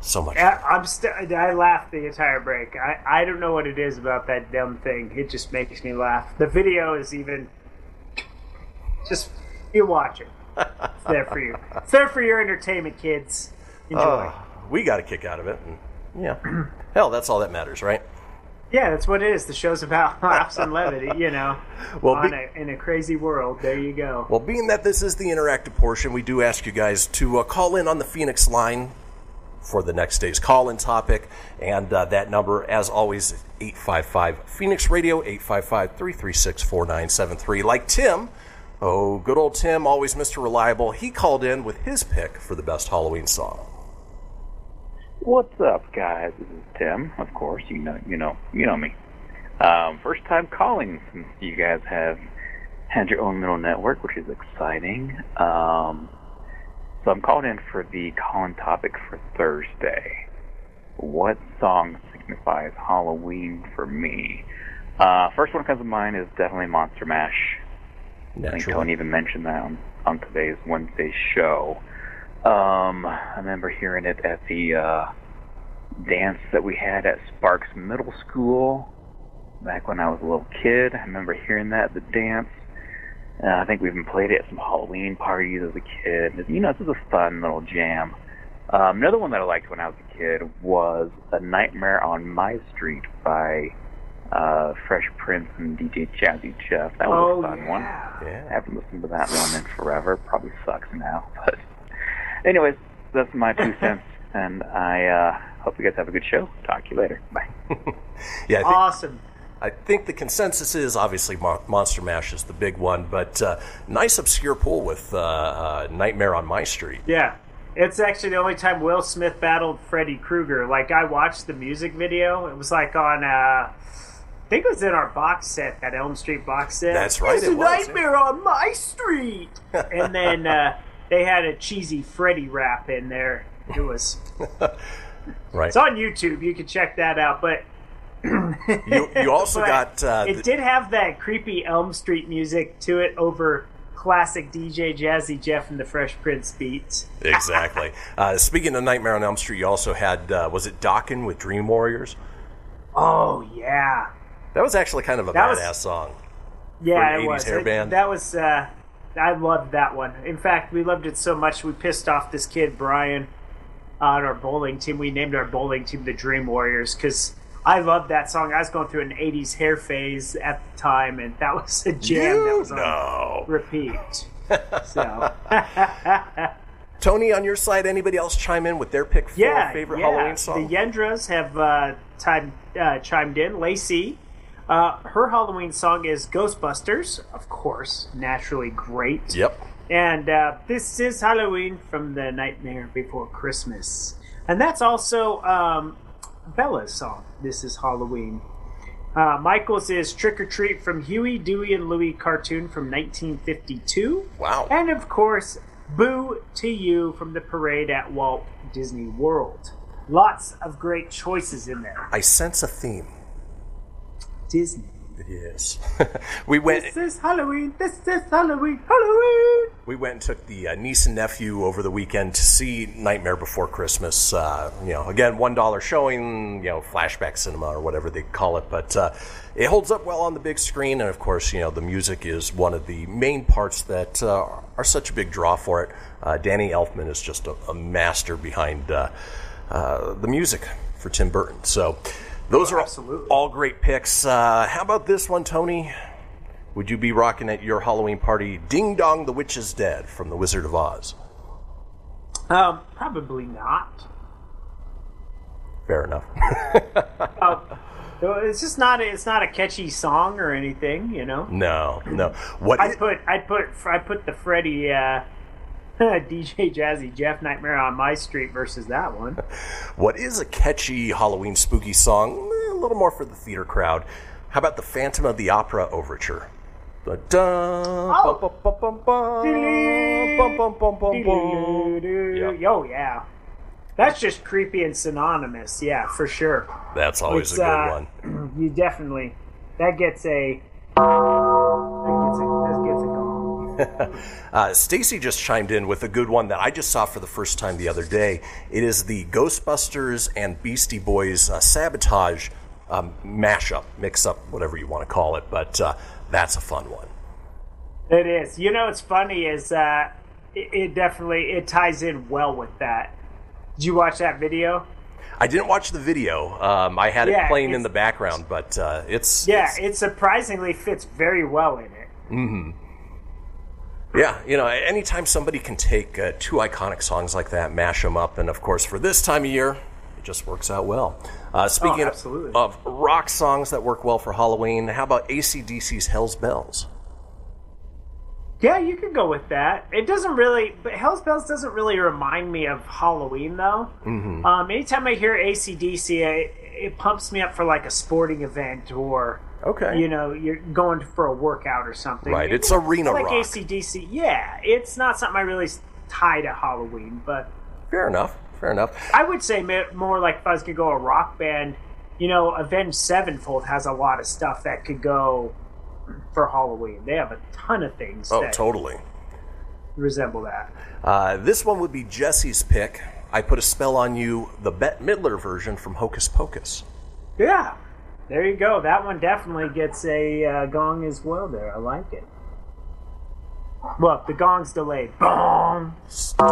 so much. I, I'm st- I laughed the entire break. I, I don't know what it is about that dumb thing. It just makes me laugh. The video is even just you watch it. It's there for you. It's there for your entertainment, kids. Enjoy. Uh, we got a kick out of it. And- Yeah. Hell, that's all that matters, right? Yeah, that's what it is. The show's about laughs and levity, you know, well, on be- a, in a crazy world. There you go. Well, being that this is the interactive portion, we do ask you guys to uh, call in on the Phoenix line for the next day's call-in topic. And uh, that number, as always, is eight five five Phoenix Radio, eight five five, three three six, four nine seven three. Like Tim, oh, good old Tim, always Mister Reliable, he called in with his pick for the best Halloween song. What's up, guys? This is Tim. Of course, you know, you know, you know me. Um, first time calling since you guys have had your own little network, which is exciting. Um, so I'm calling in for the call-in topic for Thursday. What song signifies Halloween for me? Uh, first one that comes to mind is definitely Monster Mash. Naturally. I think Tony even mentioned that on, on today's Wednesday show. Um, I remember hearing it at the uh, dance that we had at Sparks Middle School back when I was a little kid. I remember hearing that at the dance. Uh, I think we even played it at some Halloween parties as a kid. You know, this is a fun little jam. Um, another one that I liked when I was a kid was A Nightmare on My Street by uh, Fresh Prince and D J Jazzy Jeff. That was oh, a fun yeah. one. Yeah. I haven't listened to that one in forever. Probably sucks now, but... Anyways, that's my two cents, and I uh, hope you guys have a good show. Talk to you later. Bye. yeah, I think, awesome. I think the consensus is, obviously, Monster Mash is the big one, but uh, nice obscure pool with uh, uh, Nightmare on My Street. Yeah, it's actually the only time Will Smith battled Freddy Krueger. Like, I watched the music video. It was, like, on... Uh, I think it was in our box set, that Elm Street box set. That's right, it's it a was. Nightmare yeah. on my street. And then uh, they had a cheesy Freddy rap in there. It was right. It's on YouTube. You can check that out. But you, you also but got uh, it did have that creepy Elm Street music to it over classic D J Jazzy Jeff and the Fresh Prince beats. Exactly. Uh, speaking of Nightmare on Elm Street, you also had uh, was it Dokken with Dream Warriors? Oh yeah. That was actually kind of a that badass was, song. Yeah, it was. Hair band. It, that was. Uh, I loved that one. In fact, we loved it so much we pissed off this kid Brian on our bowling team. We named our bowling team the Dream Warriors because I loved that song. I was going through an eighties hair phase at the time, and that was a jam you that was on know. repeat. So, Tony, on your side, anybody else chime in with their pick for yeah, favorite yeah. Halloween song? The Yendras have uh, time, uh, chimed in. Lacey. Uh, her Halloween song is Ghostbusters, of course, naturally great. Yep. And uh, This Is Halloween from The Nightmare Before Christmas. And that's also um, Bella's song, This Is Halloween. Uh, Michael's is Trick or Treat from Huey, Dewey, and Louie cartoon from nineteen fifty-two. Wow. And, of course, Boo to You from The Parade at Walt Disney World. Lots of great choices in there. I sense a theme. Disney. Yes. we went. This is Halloween. This is Halloween. Halloween. We went and took the uh, niece and nephew over the weekend to see Nightmare Before Christmas. Uh, you know, again, one dollar showing, you know, flashback cinema or whatever they call it. But uh, it holds up well on the big screen. And, of course, you know, the music is one of the main parts that uh, are such a big draw for it. Uh, Danny Elfman is just a, a master behind uh, uh, the music for Tim Burton. So... Those oh, are absolutely. all great picks. Uh, how about this one, Tony? Would you be rocking at your Halloween party Ding Dong the Witch is Dead from The Wizard of Oz? Um, probably not. Fair enough. uh, it's just not a, it's not a catchy song or anything, you know? No, no. What I put I put I put the Freddy uh, D J Jazzy Jeff Nightmare on My Street versus that one. What is a catchy Halloween spooky song? A little more for the theater crowd. How about the Phantom of the Opera Overture? Oh, yeah. That's just creepy and synonymous. Yeah, for sure. That's always it's, a good uh, one. You definitely. That gets a. That gets a. uh, Stacy just chimed in with a good one that I just saw for the first time the other day. It is the Ghostbusters and Beastie Boys uh, Sabotage um, mashup, mix-up, whatever you want to call it. But uh, that's a fun one. It is. You know what's funny is uh, it, it definitely it ties in well with that. Did you watch that video? I didn't watch the video. Um, I had yeah, it playing in the background, but uh, it's... Yeah, it's, it surprisingly fits very well in it. Mm-hmm. Yeah, you know, anytime somebody can take uh, two iconic songs like that, mash them up, and of course for this time of year, it just works out well. Uh, speaking oh, of rock songs that work well for Halloween, how about A C D C's Hell's Bells? Yeah, you could go with that. It doesn't really, but Hell's Bells doesn't really remind me of Halloween, though. Mm-hmm. Um, anytime I hear A C D C, it, it pumps me up for like a sporting event or... Okay. You know, you're going for a workout or something. Right, it's, it's arena rock. It's like rock. A C D C. Yeah, it's not something I really tie to Halloween, but... Fair enough, fair enough. I would say more like if I was going to go a rock band, you know, Avenged Sevenfold has a lot of stuff that could go for Halloween. They have a ton of things oh, that totally. resemble that. Uh, this one would be Jesse's pick. I Put a Spell on You, the Bette Midler version from Hocus Pocus. Yeah. There you go. That one definitely gets a uh, gong as well there. I like it. Look, the gong's delayed. Boom! Stupid,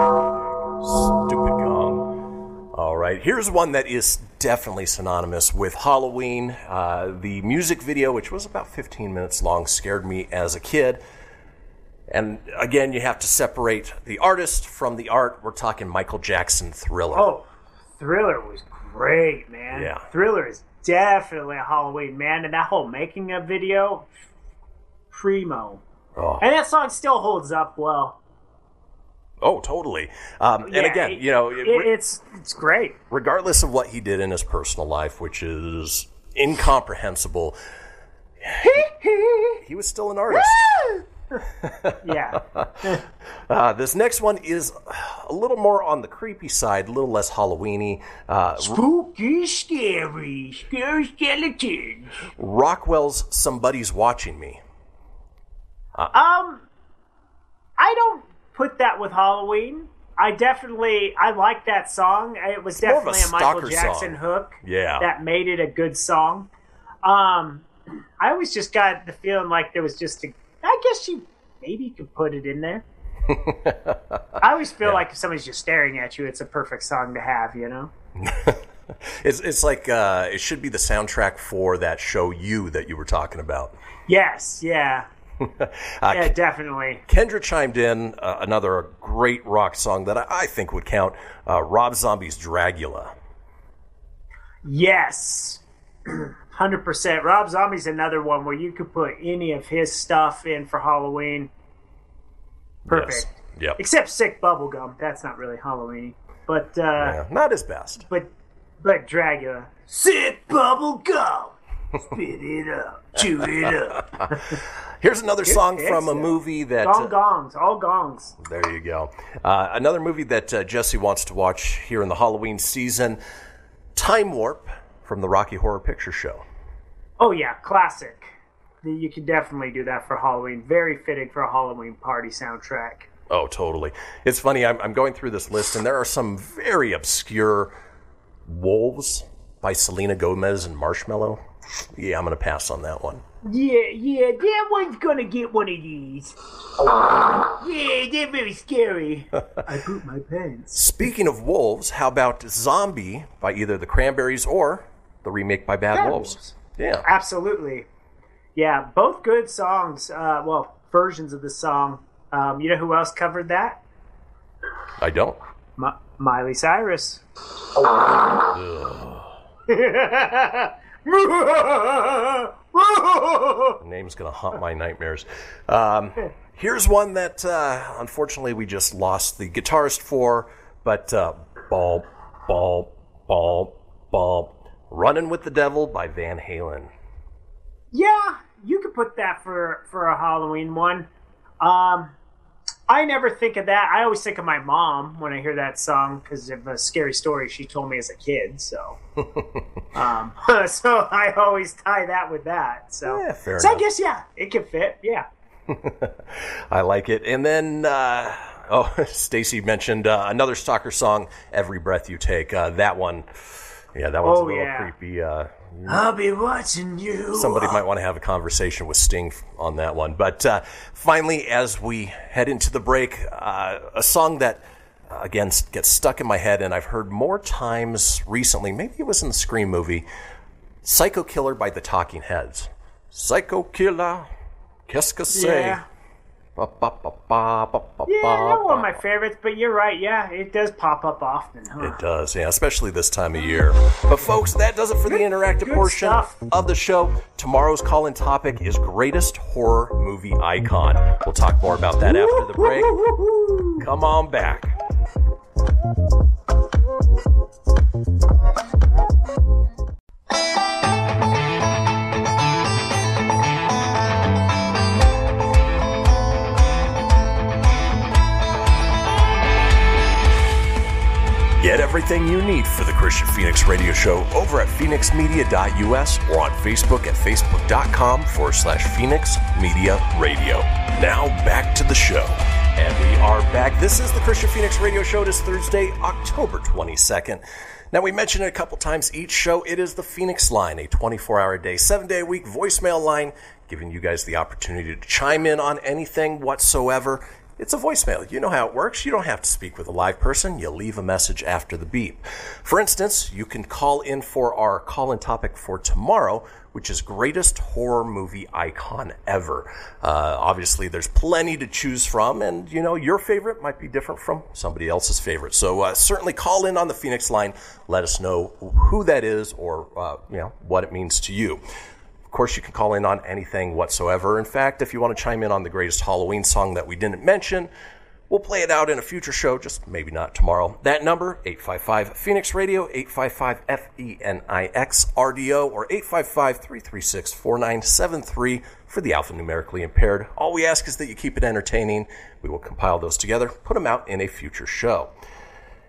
stupid gong. All right. Here's one that is definitely synonymous with Halloween. Uh, the music video, which was about fifteen minutes long, scared me as a kid. And again, you have to separate the artist from the art. We're talking Michael Jackson Thriller. Oh, Thriller was great, man. Yeah. Thriller is definitely a Halloween, man. And that whole making of video, primo. Oh. And that song still holds up well. Oh, totally. Um, yeah, and again, it, you know... It, it, it's it's great. Regardless of what he did in his personal life, which is incomprehensible, he was still an artist. Yeah. uh, this next one is a little more on the creepy side, a little less Halloween-y. Uh, Spooky, scary, scary skeletons. Rockwell's Somebody's Watching Me. Uh, um, I don't put that with Halloween. I definitely, I like that song. It was definitely a, a Michael Jackson song. hook yeah. that made it a good song. Um, I always just got the feeling like there was just a, I guess you maybe could put it in there. I always feel yeah. like if somebody's just staring at you, it's a perfect song to have, you know? it's it's like, uh, it should be the soundtrack for that show You that you were talking about. Yes, yeah. uh, yeah, definitely. Kendra chimed in uh, another great rock song that I, I think would count, uh, Rob Zombie's Dragula. Yes. one hundred percent. Rob Zombie's another one where you could put any of his stuff in for Halloween. Perfect. Yes. Yep. Except Sick Bubblegum. That's not really Halloween. But, uh... yeah, not his best. But, but Dragula. Sick Bubblegum! Spit it up. Chew it up. Here's another Good song from stuff. a movie that... All gongs. All gongs. There you go. Uh, another movie that uh, Jesse wants to watch here in the Halloween season. Time Warp. From the Rocky Horror Picture Show. Oh, yeah, classic. You can definitely do that for Halloween. Very fitting for a Halloween party soundtrack. Oh, totally. It's funny, I'm, I'm going through this list, and there are some very obscure Wolves by Selena Gomez and Marshmello. Yeah, I'm going to pass on that one. Yeah, yeah, that one's going to get one of these. Yeah, they're very scary. I pooped my pants. Speaking of wolves, how about Zombie by either the Cranberries or... the remake by Bad, Bad Wolves. Wolves. Yeah. Absolutely. Yeah, both good songs. Uh, well, versions of the song. Um, you know who else covered that? I don't. My- Miley Cyrus. The name's going to haunt my nightmares. Um, here's one that, uh, unfortunately, we just lost the guitarist for, but uh, Ball, Ball, Ball, Ball. Running with the Devil by Van Halen. Yeah, you could put that for, for a Halloween one. Um, I never think of that. I always think of my mom when I hear that song because of a scary story she told me as a kid. So, um, so I always tie that with that. So, yeah, fair so enough. I guess yeah, it could fit. Yeah, I like it. And then, uh, oh, Stacy mentioned uh, another Stalker song, "Every Breath You Take." Uh, that one. Yeah, that one's oh, a little yeah. creepy. Uh, I'll be watching you. Somebody might want to have a conversation with Sting on that one. But uh, finally, as we head into the break, uh, a song that, uh, again, gets stuck in my head, and I've heard more times recently, maybe it was in the Scream movie, Psycho Killer by the Talking Heads. Psycho Killer, qu'est-ce que c'est? Yeah. Ba, ba, ba, ba, ba, ba, yeah, not one of my favorites, but you're right. Yeah, it does pop up often. Huh? It does, yeah, especially this time of year. But folks, that does it for the interactive Good portion stuff. of the show. Tomorrow's call-in topic is greatest horror movie icon. We'll talk more about that after the break. Come on back. Get everything you need for the Kristian Phoenix Radio Show over at phoenix media dot u s or on Facebook at facebook.com forward slash Phoenix Media Radio. Now back to the show. And we are back. This is the Kristian Phoenix Radio Show. It is Thursday, October twenty-second. Now, we mentioned it a couple times each show. It is the Phoenix Line, a twenty-four hour a day, seven day a week voicemail line, giving you guys the opportunity to chime in on anything whatsoever. It's a voicemail. You know how it works. You don't have to speak with a live person. You leave a message after the beep. For instance, you can call in for our call-in topic for tomorrow, which is greatest horror movie icon ever. Uh, obviously, there's plenty to choose from, and, you know, your favorite might be different from somebody else's favorite. So uh, certainly call in on the Phoenix Line. Let us know who that is or, uh, you know, what it means to you. Of course, you can call in on anything whatsoever. In fact, if you want to chime in on the greatest Halloween song that we didn't mention, We'll play it out in a future show, just maybe not tomorrow. That number, eight five five Phoenix Radio, eight five five F E N I X R D O, or eight five five, three three six, four nine seven three for the alphanumerically impaired. All we ask is that you keep it entertaining. We will compile those together, put them out in a future show.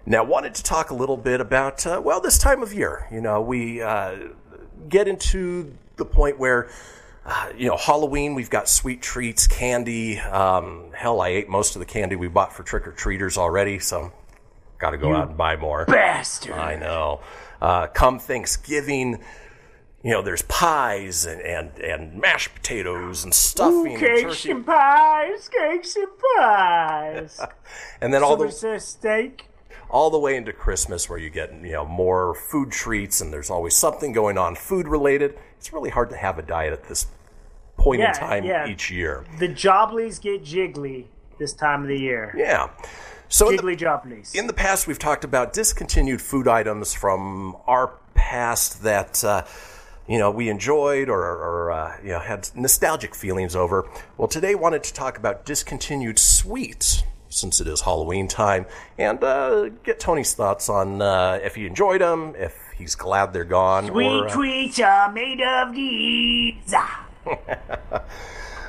Now, wanted to talk a little bit about, uh, well, this time of year. You know, we uh, get into the point where... Uh, you know, Halloween, we've got sweet treats, candy. Um, hell, I ate most of the candy we bought for trick-or-treaters already, so got to go you out and buy more. Bastard! I know. Uh, come Thanksgiving, you know, there's pies and, and, and mashed potatoes and stuffing. Ooh, cakes and, turkey. and pies, cakes and pies. And then all the... Somebody says steak. All the way into Christmas where you get, you know, more food treats and there's always something going on food-related. It's really hard to have a diet at this point yeah, in time yeah. each year. The jobblies get jiggly this time of the year. Yeah. So jiggly in the, jobblies. In the past, we've talked about discontinued food items from our past that, uh, you know, we enjoyed or, or uh, you know, had nostalgic feelings over. Well, today wanted to talk about discontinued sweets, since it is Halloween time, and uh, get Tony's thoughts on uh, if he enjoyed them, if he's glad they're gone. Sweet or, uh... treats are made of these.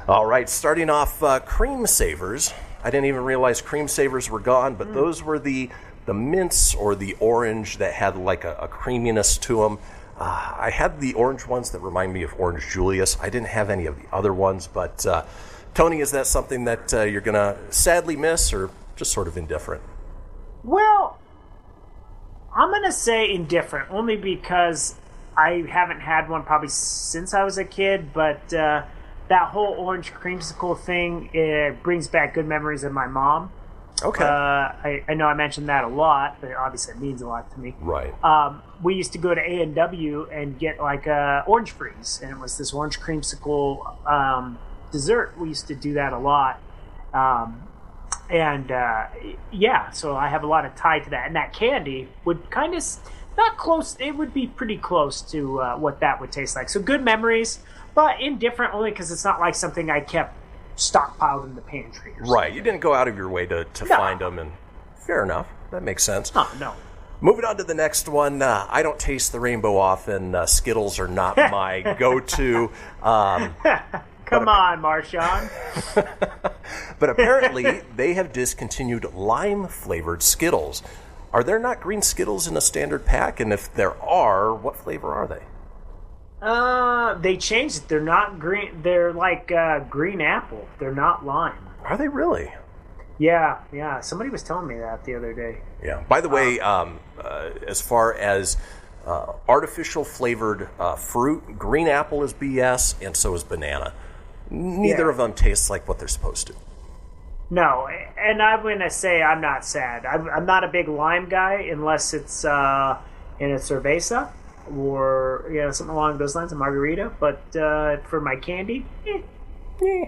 All right, starting off, uh, cream savers. I didn't even realize cream savers were gone, but mm. those were the, the mints or the orange that had like a, a creaminess to them. Uh, I had the orange ones that remind me of Orange Julius. I didn't have any of the other ones, but... Uh, Tony, is that something that uh, you're going to sadly miss or just sort of indifferent? Well, I'm going to say indifferent only because I haven't had one probably since I was a kid, but uh, that whole orange creamsicle thing, it brings back good memories of my mom. Okay. Uh, I, I know I mentioned that a lot, but obviously it means a lot to me. Right. Um, we used to go to A and W and get like a orange freeze, and it was this orange creamsicle um dessert. We used to do that a lot, um and uh yeah so I have a lot of tie to that, and that candy would kind of not close it would be pretty close to uh, what that would taste like. So good memories, but indifferent only because it's not like something I kept stockpiled in the pantry or right something. You didn't go out of your way to, to no. find them, and fair enough, that makes sense. huh, no Moving on to the next one, uh, I don't taste the rainbow often. Uh, Skittles are not my go-to. Um, Come a- on, Marshawn. But apparently, they have discontinued lime-flavored Skittles. Are there not green Skittles in a standard pack? And if there are, what flavor are they? Uh, they changed it. They're not green. They're like uh, green apple. They're not lime. Are they really? Yeah, yeah. Somebody was telling me that the other day. Yeah. By the way, um, uh, as far as uh, artificial flavored uh, fruit, green apple is B S, and so is banana. Neither yeah. of them tastes like what they're supposed to. No, and I'm going to say I'm not sad. I'm, I'm not a big lime guy unless it's uh, in a cerveza or you know something along those lines, a margarita. But uh, for my candy, eh, eh,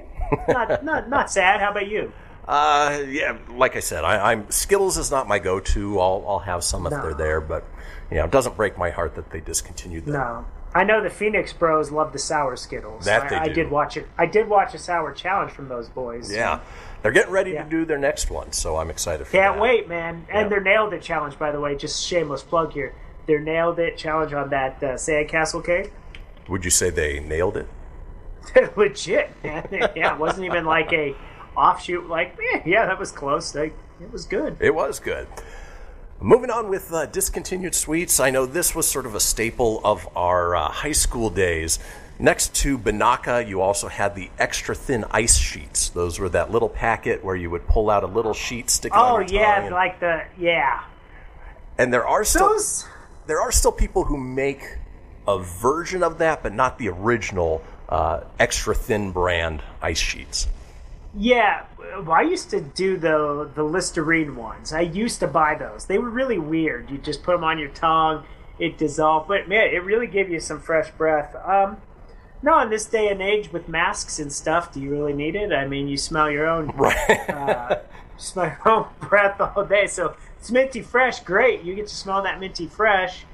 not, not, not sad. How about you? Uh, yeah, like I said, I, I'm Skittles is not my go-to. I'll I'll have some if no. they're there, but you know, it doesn't break my heart that they discontinued that. No, I know the Phoenix Bros love the sour Skittles. That I, they do. I did watch it. I did watch a sour challenge from those boys. Yeah, so. They're getting ready yeah. to do their next one, so I'm excited for Can't that. Can't wait, man! And yeah. their Nailed It challenge, by the way, just shameless plug here. Their Nailed It challenge on that uh, Sandcastle cake. Would you say they nailed it? Legit, man. Yeah, it wasn't even like a. offshoot like eh, yeah that was close like, it was good it was good Moving on with uh, discontinued sweets, I know this was sort of a staple of our uh, high school days. Next to Banaka, you also had the extra thin ice sheets. Those were that little packet where you would pull out a little sheet, stick it oh on your yeah tongue, like and, the yeah and there are still Those... there are still people who make a version of that, but not the original uh, extra thin brand ice sheets. Yeah, well, I used to do the the Listerine ones. I used to buy those. They were really weird. You just put them on your tongue, it dissolved. But man, it really gave you some fresh breath. Um, no, in this day and age with masks and stuff, do you really need it? I mean, you smell your own right. uh, you smell your own breath all day. So it's minty fresh, great. You get to smell that minty fresh.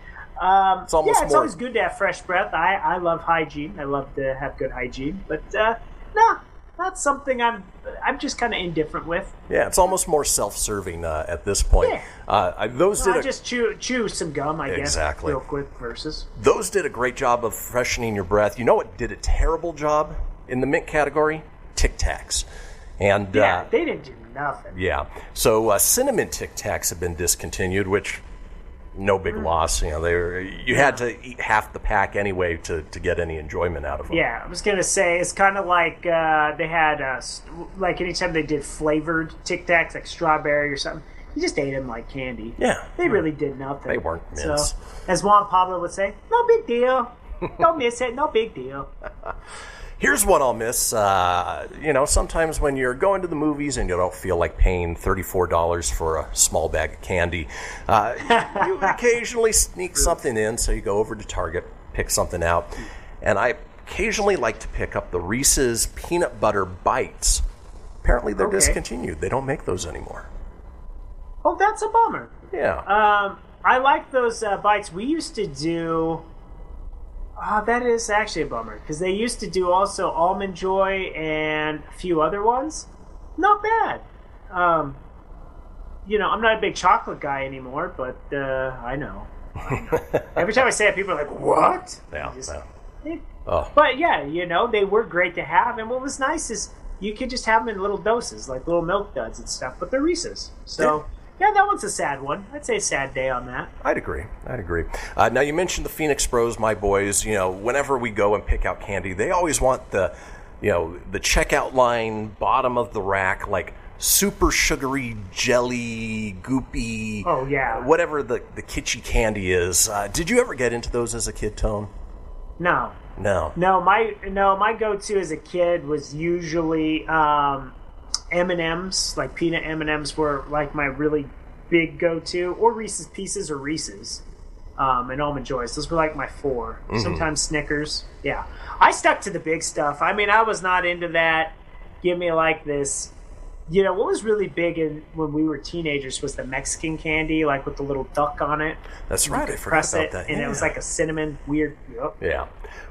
Um, it's almost yeah, it's more... always good to have fresh breath. I, I love hygiene. I love to have good hygiene. But uh, no. not something I'm I'm just kind of indifferent with. Yeah, it's almost more self-serving uh, at this point. Yeah. Uh, I, those well, did I a, just chew, chew some gum, I exactly. guess, real quick versus. Those did a great job of freshening your breath. You know what did a terrible job in the mint category? Tic Tacs. And, yeah, uh, they didn't do nothing. Yeah, so uh, cinnamon Tic Tacs have been discontinued, which... No big mm. loss. You know, they were, you yeah. had to eat half the pack anyway to, to get any enjoyment out of them. Yeah, I was going to say, it's kind of like uh, they had, a, like anytime they did flavored Tic Tacs, like strawberry or something, you just ate them like candy. Yeah. They yeah. really did nothing. They weren't mints. So, as Juan Pablo would say, no big deal. Don't miss it. No big deal. Here's what I'll miss. Uh, you know, sometimes when you're going to the movies and you don't feel like paying thirty-four dollars for a small bag of candy, uh, you occasionally sneak something in, so you go over to Target, pick something out. And I occasionally like to pick up the Reese's Peanut Butter Bites. Apparently they're okay. discontinued. They don't make those anymore. Oh, that's a bummer. Yeah. Um, I like those uh, bites. We used to do... Oh, that is actually a bummer, because they used to do also Almond Joy and a few other ones. Not bad. Um, you know, I'm not a big chocolate guy anymore, but uh, I know. Every time I say it, people are like, what? Yeah, just, yeah. It, oh. But yeah, you know, they were great to have, and what was nice is you could just have them in little doses, like little Milk Duds and stuff, but they're Reese's. So... Yeah. Yeah, that one's a sad one. I'd say a sad day on that. I'd agree. I'd agree. Uh, now, you mentioned the Phoenix Bros, my boys. You know, whenever we go and pick out candy, they always want the, you know, the checkout line, bottom of the rack, like super sugary, jelly, goopy. Oh, yeah. Whatever the, the kitschy candy is. Uh, did you ever get into those as a kid, Tone? No. No. No, my, no, my go-to as a kid was usually... Um, M and M's, like peanut M and M's were like my really big go-to, or Reese's Pieces or Reese's, um, and Almond Joys. Those were like my four. Mm-hmm. Sometimes Snickers. Yeah. I stuck to the big stuff. I mean, I was not into that. Give me like this. You know, what was really big in, when we were teenagers was the Mexican candy, like with the little duck on it. That's right. I forgot about it, that. And yeah. it was like a cinnamon weird. Yep. Yeah.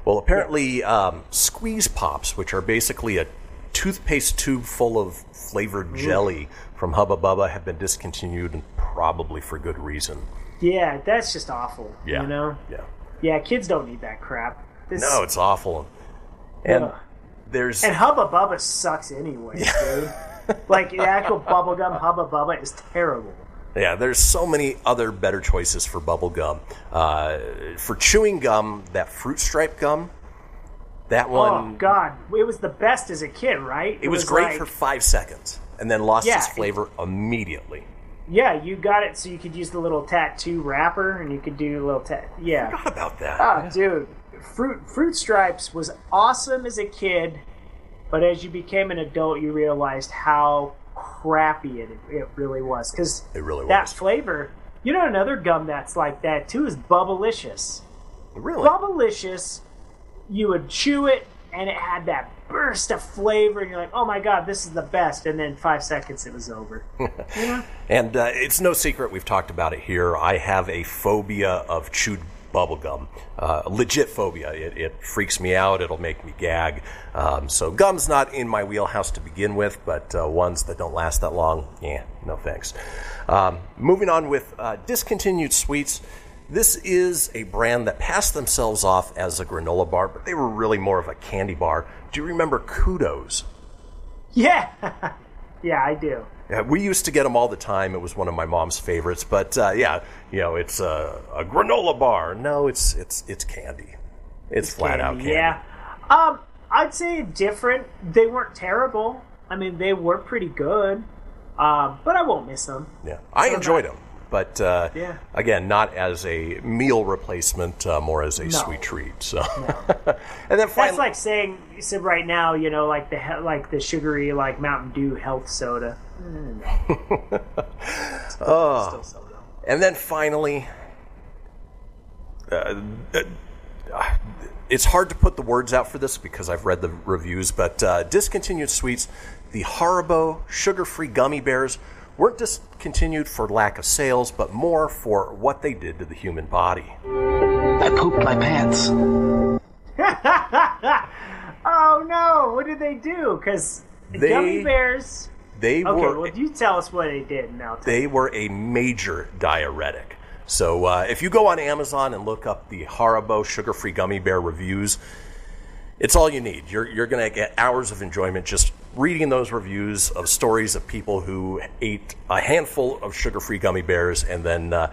Well, apparently um, Squeeze Pops, which are basically a toothpaste tube full of flavored jelly from Hubba Bubba, have been discontinued, and probably for good reason. Yeah, that's just awful. Yeah. You know? Yeah. Yeah, kids don't need that crap. This... No, it's awful. And Ugh. there's And Hubba Bubba sucks anyway, yeah. dude. Like the actual bubblegum Hubba Bubba is terrible. Yeah, there's so many other better choices for bubblegum. Uh, for chewing gum, that Fruit Stripe gum. That one... Oh, God. It was the best as a kid, right? It, it was, was great like, for five seconds, and then lost yeah, its flavor it, immediately. Yeah, you got it, so you could use the little tattoo wrapper, and you could do a little... Ta- yeah. I forgot about that. Oh, yeah. Dude. Fruit, Fruit Stripes was awesome as a kid, but as you became an adult, you realized how crappy it, it really was. Because really that was. flavor... You know another gum that's like that, too, is Bubblicious. Really? Bubblicious... You would chew it, and it had that burst of flavor, and you're like, oh my God, this is the best, and then five seconds, it was over. Yeah. And uh, it's no secret, we've talked about it here, I have a phobia of chewed bubblegum. Uh, legit phobia. It, it freaks me out, it'll make me gag. Um, so gum's not in my wheelhouse to begin with, but uh, ones that don't last that long, yeah, no thanks. Um, moving on with uh, discontinued sweets. This is a brand that passed themselves off as a granola bar, but they were really more of a candy bar. Do you remember Kudos? Yeah. Yeah, I do. Yeah, we used to get them all the time. It was one of my mom's favorites. But, uh, yeah, you know, it's a, a granola bar. No, it's it's it's candy. It's, it's flat-out candy, candy. Yeah. Um, I'd say different. They weren't terrible. I mean, they were pretty good. Um, but I won't miss them. Yeah, I so enjoyed them. But, uh, yeah. again, not as a meal replacement, uh, more as a no. sweet treat. So, no. And then finally, that's like saying, so right now, you know, like the like the sugary, like Mountain Dew health soda. Mm. Still, oh. still soda. And then finally, uh, uh, it's hard to put the words out for this because I've read the reviews, but uh, discontinued sweets, the Haribo sugar-free gummy bears, weren't discontinued for lack of sales, but more for what they did to the human body. I pooped my pants. Oh, Oh no! What did they do? Because the they, gummy bears. They okay, were. Well, you tell us what they did now. They me. were a major diuretic. So uh, if you go on Amazon and look up the Haribo sugar-free gummy bear reviews, it's all you need. You're you're going to get hours of enjoyment just reading those reviews of stories of people who ate a handful of sugar-free gummy bears and then uh,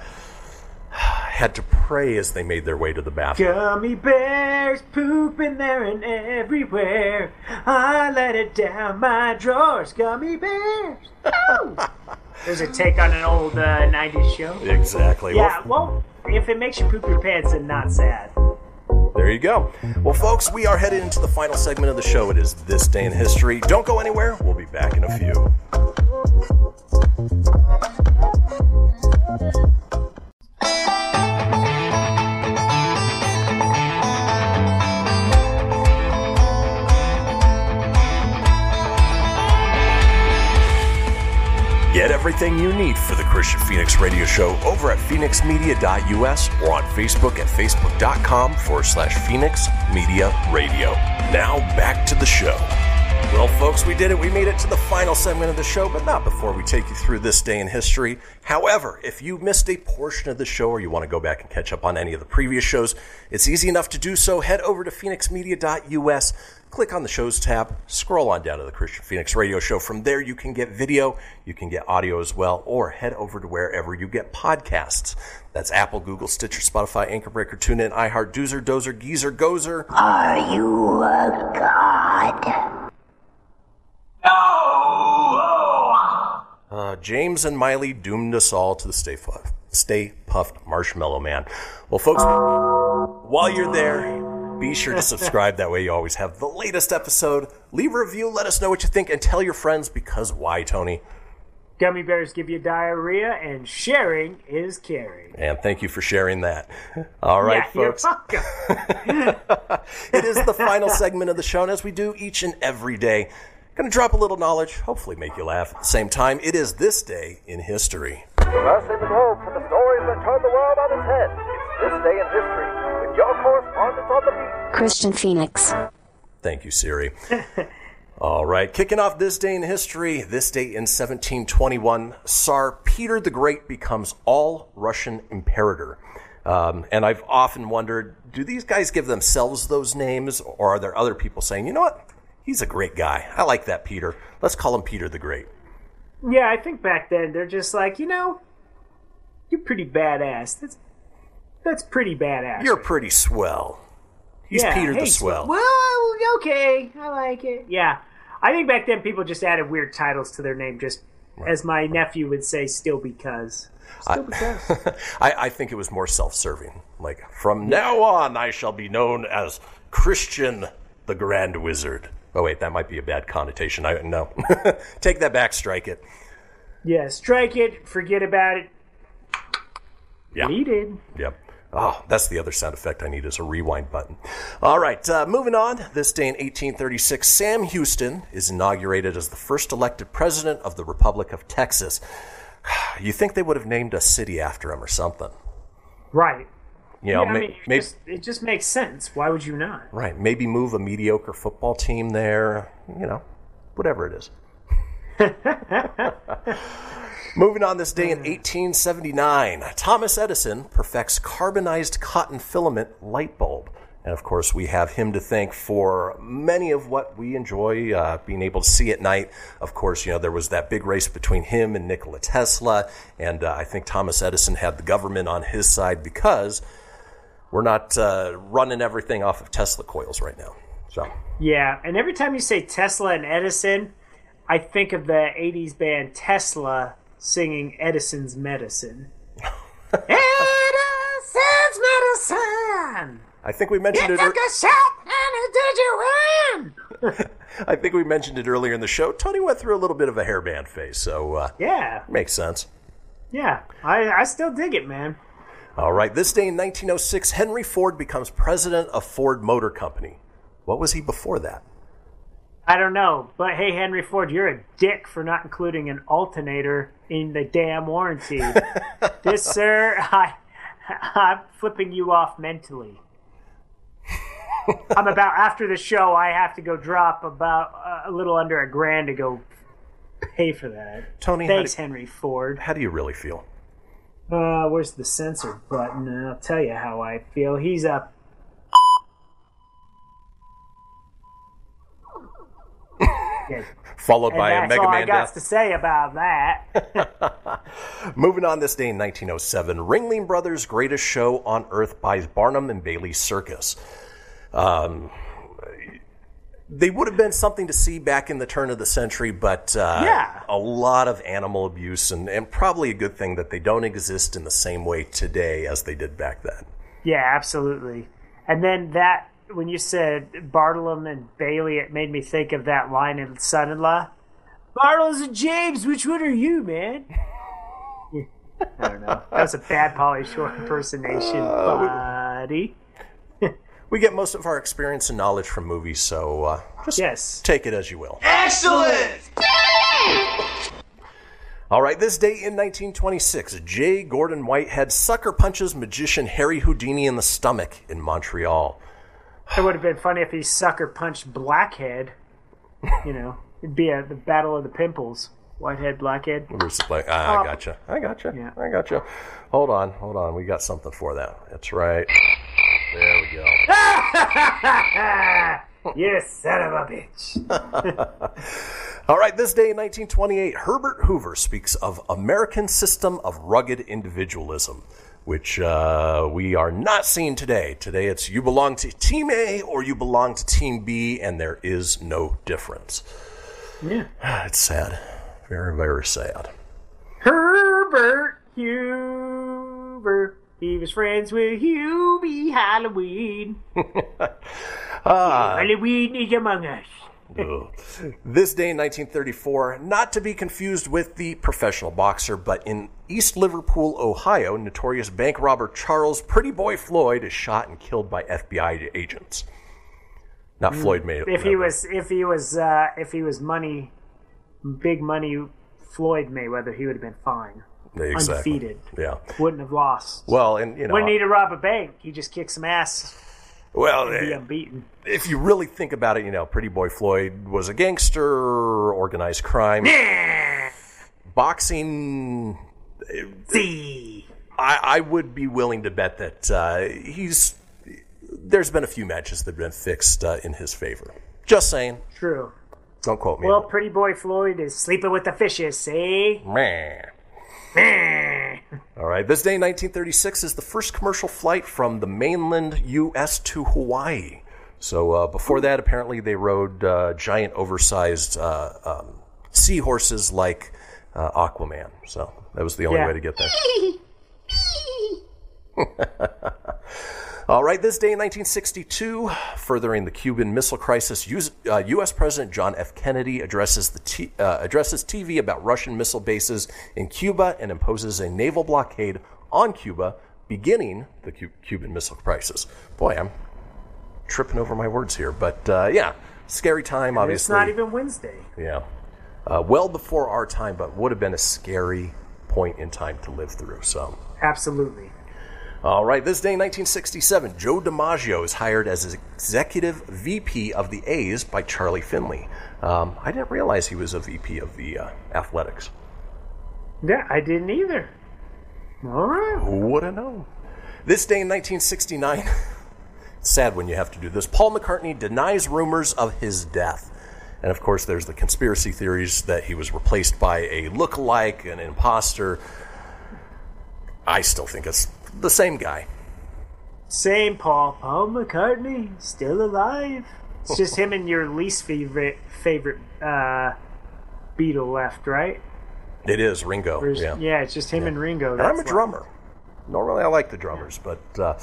had to pray as they made their way to the bathroom. Gummy bears pooping there and everywhere. I let it down my drawers. Gummy bears. Oh. There's a take on an old uh, nineties show. Exactly. Yeah, well, if it makes you poop your pants, then not sad. There you go. Well, folks, we are headed into the final segment of the show. It is This Day in History. Don't go anywhere. We'll be back in a few. Get everything you need for the Kristian Phoenix Radio Show over at phoenix media dot u s or on Facebook at facebook.com forward slash Phoenix Media Radio. Now back to the show. Well, folks, we did it. We made it to the final segment of the show, but not before we take you through this day in history. However, if you missed a portion of the show or you want to go back and catch up on any of the previous shows, it's easy enough to do so. Head over to phoenix media dot u s. Click on the Shows tab, scroll on down to the Kristian Phoenix Radio Show. From there, you can get video, you can get audio as well, or head over to wherever you get podcasts. That's Apple, Google, Stitcher, Spotify, Anchor Breaker, TuneIn, iHeart, Doozer, Dozer, Geezer, Gozer. Are you a god? No! Uh, James and Miley doomed us all to the Stay Puffed, Stay Puffed Marshmallow Man. Well, folks, while you're there, be sure to subscribe. That way you always have the latest episode. Leave a review. Let us know what you think and tell your friends, because why, Tony? Gummy bears give you diarrhea, and sharing is caring. And thank you for sharing that. All right, yeah, folks. You're welcome. It is the final segment of the show, and as we do each and every day, going to drop a little knowledge, hopefully make you laugh at the same time. It is This Day in History. Across the globe for the stories that turn the world on its head. It's This Day in History. Your correspondent on the beat, Kristian Phoenix. Thank you, Siri. All right, kicking off this day in history, this day in seventeen twenty-one, Tsar Peter the Great becomes all-Russian imperator. Um, and I've often wondered, do these guys give themselves those names, or are there other people saying, you know what, he's a great guy. I like that Peter. Let's call him Peter the Great. Yeah, I think back then they're just like, you know, you're pretty badass. That's That's pretty badass. You're pretty swell. He's yeah, Peter hey, the Swell. Well, okay. I like it. Yeah. I think back then people just added weird titles to their name, just right. as my nephew would say, still because. Still I, because. I, I think it was more self-serving. Like, from yeah. now on, I shall be known as Kristian the Grand Wizard. Oh, wait, that might be a bad connotation. I No. Take that back. Strike it. Yeah, strike it. Forget about it. Yeah. Needed. Yep. Oh, that's the other sound effect I need is a rewind button. All right, uh, moving on. This day in eighteen thirty-six, Sam Houston is inaugurated as the first elected president of the Republic of Texas. You think they would have named a city after him or something. Right. You know, yeah, ma- I mean, maybe, just, it just makes sense. Why would you not? Right. Maybe move a mediocre football team there, you know, whatever it is. Moving on, this day in eighteen seventy-nine, Thomas Edison perfects carbonized cotton filament light bulb. And, of course, we have him to thank for many of what we enjoy uh, being able to see at night. Of course, you know, there was that big race between him and Nikola Tesla. And uh, I think Thomas Edison had the government on his side because we're not uh, running everything off of Tesla coils right now. So yeah, and every time you say Tesla and Edison, I think of the eighties band Tesla singing Edison's Medicine. Edison's Medicine! I think we mentioned you it... You took er- a shot and did you win? I think we mentioned it earlier in the show. Tony went through a little bit of a hairband phase, so... Uh, yeah. Makes sense. Yeah, I, I still dig it, man. All right, this day in nineteen oh six, Henry Ford becomes president of Ford Motor Company. What was he before that? I don't know, but hey, Henry Ford, you're a dick for not including an alternator in the damn warranty. This, sir, I, I'm flipping you off mentally. I'm about, after the show, I have to go drop about a little under a grand to go pay for that. Tony, thanks, how do, Henry Ford. How do you really feel? Uh, where's the censor button? I'll tell you how I feel. He's a... Okay. Followed and by a Mega Man. That's all I got to say about that. Moving on, this day in nineteen oh seven, Ringling Brothers' Greatest Show on Earth by Barnum and Bailey Circus. Um, they would have been something to see back in the turn of the century, but uh, yeah. a lot of animal abuse, and, and probably a good thing that they don't exist in the same way today as they did back then. Yeah, absolutely. And then that... When you said Bartolom and Bailey, it made me think of that line in Son-in-Law. Bartles and James, which one are you, man? I don't know. That was a bad Pauly Shore impersonation, uh, buddy. We get most of our experience and knowledge from movies, so uh, just yes. take it as you will. Excellent! All right, this day in nineteen twenty-six, J. Gordon Whitehead sucker punches magician Harry Houdini in the stomach in Montreal. It would have been funny if he sucker punched Blackhead. You know, it'd be a, the Battle of the Pimples. Whitehead, Blackhead. We're like, ah, oh. I gotcha. I gotcha. Yeah. I gotcha. Hold on. Hold on. We got something for that. That's right. There we go. You son of a bitch. All right. This day in nineteen twenty-eight, Herbert Hoover speaks of American system of rugged individualism, which uh, we are not seeing today. Today it's you belong to Team A or you belong to Team B, and there is no difference. Yeah. It's sad. Very, very sad. Herbert Hoover. He was friends with Hubie Halloween. uh, Halloween is among us. This day in nineteen thirty-four, not to be confused with the professional boxer, but in East Liverpool, Ohio, notorious bank robber Charles Pretty Boy Floyd is shot and killed by F B I agents. Not Floyd Mayweather. If he was, if he was, uh, if he was money, big money Floyd Mayweather, he would have been fine. Exactly. Undefeated. Yeah. Wouldn't have lost. Well, and you know, wouldn't need to rob a bank. He just kicked some ass. Well, if you really think about it, you know, Pretty Boy Floyd was a gangster, organized crime. Yeah. Boxing, See. I, I would be willing to bet that uh, he's, there's been a few matches that have been fixed uh, in his favor. Just saying. True. Don't quote me. Well, anymore. Pretty Boy Floyd is sleeping with the fishes, see? Man. All right, this day in nineteen thirty-six is the first commercial flight from the mainland U S to Hawaii. So uh, before that, apparently they rode uh, giant oversized uh, um, seahorses like uh, Aquaman. So that was the only yeah. way to get there. All right, this day in nineteen sixty-two, furthering the Cuban Missile Crisis, U S President John F. Kennedy addresses the t- uh, addresses T V about Russian missile bases in Cuba and imposes a naval blockade on Cuba, beginning the Cu- Cuban Missile Crisis. Boy, I'm tripping over my words here, but uh, yeah, scary time, obviously. And it's not even Wednesday. Yeah, uh, well before our time, but would have been a scary point in time to live through. So absolutely. All right, this day in nineteen sixty-seven, Joe DiMaggio is hired as executive V P of the A's by Charlie Finley. Um, I didn't realize he was a V P of the uh, Athletics. Yeah, I didn't either. All right. Who would have known? This day in nineteen sixty-nine, it's sad when you have to do this, Paul McCartney denies rumors of his death. And, of course, there's the conspiracy theories that he was replaced by a lookalike, an imposter. I still think it's... the same guy. Same Paul. Paul McCartney, still alive. It's just him and your least favorite favorite uh, Beatle left, right? It is, Ringo. Or is, yeah. yeah, it's just him yeah. and Ringo. And I'm a drummer. Like... Normally I like the drummers, but uh,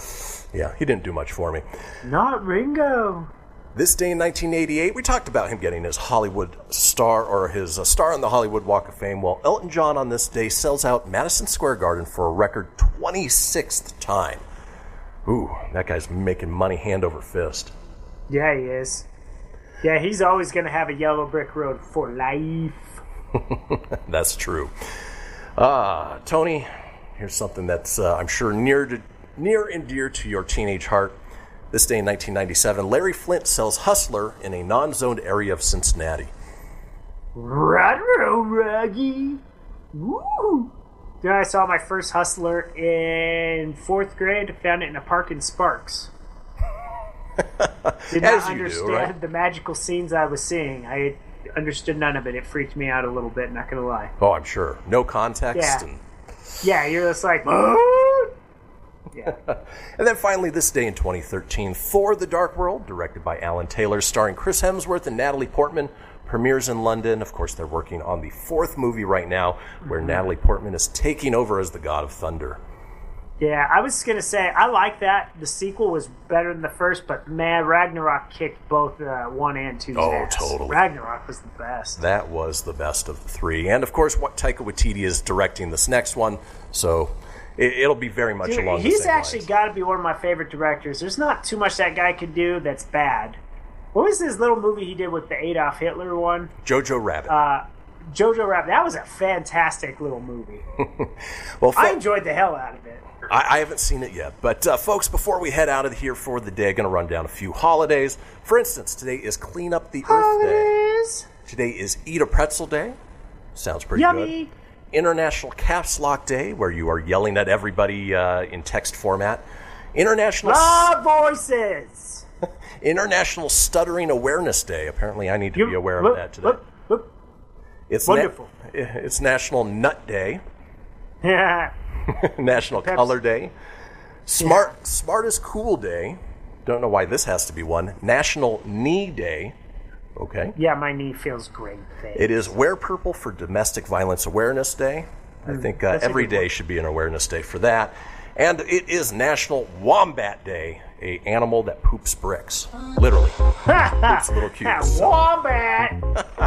yeah, he didn't do much for me. Not Ringo. This day in nineteen eighty-eight, we talked about him getting his Hollywood star or his uh, star on the Hollywood Walk of Fame. Well, Elton John on this day sells out Madison Square Garden for a record twenty-sixth time. Ooh, that guy's making money hand over fist. Yeah, he is. Yeah, he's always going to have a yellow brick road for life. That's true. Ah, uh, Tony, here's something that's uh, I'm sure near to, near and dear to your teenage heart. This day in nineteen ninety-seven, Larry Flint sells Hustler in a non-zoned area of Cincinnati. Rodro Raggy. Woo! Then I saw my first Hustler in fourth grade. Found it in a park in Sparks. Did not understand do, right? the magical scenes I was seeing. I understood none of it. It freaked me out a little bit, not going to lie. Oh, I'm sure. No context. Yeah, and... yeah you're just like... yeah. And then finally, this day in twenty thirteen, Thor The Dark World, directed by Alan Taylor, starring Chris Hemsworth and Natalie Portman, premieres in London. Of course, they're working on the fourth movie right now, where mm-hmm. Natalie Portman is taking over as the God of Thunder. Yeah, I was going to say, I like that. The sequel was better than the first, but man, Ragnarok kicked both uh, one and two's Oh, ass. Totally. Ragnarok was the best. That was the best of the three. And of course, Taika Waititi is directing this next one, so it, it'll be very much Dude, along the same lines. He's actually got to be one of my favorite directors. There's not too much that guy can do that's bad. What was this little movie he did with the Adolf Hitler one? Jojo Rabbit. Uh... Jojo Rabbit. That was a fantastic little movie. well, I enjoyed the hell out of it. I, I haven't seen it yet. But, uh, folks, before we head out of here for the day, I'm going to run down a few holidays. For instance, today is Clean Up the Holidays. Earth Day. Today is Eat a Pretzel Day. Sounds pretty Yummy. Good. International Caps Lock Day, where you are yelling at everybody uh, in text format. International... Ah, voices! International Stuttering Awareness Day. Apparently, I need to you, be aware look, of that today. Look, look. It's wonderful. Na- it's National Nut Day. Yeah. National Pepsi. Color Day. Smart yeah. Smartest Cool Day. Don't know why this has to be one. National Knee Day. Okay. Yeah, my knee feels great. Thanks. It is Wear Purple for Domestic Violence Awareness Day. Mm, I think uh, every day should be an awareness day for that. And it is National Wombat Day, a animal that poops bricks. Literally. Poops little cubes. So. Wombat!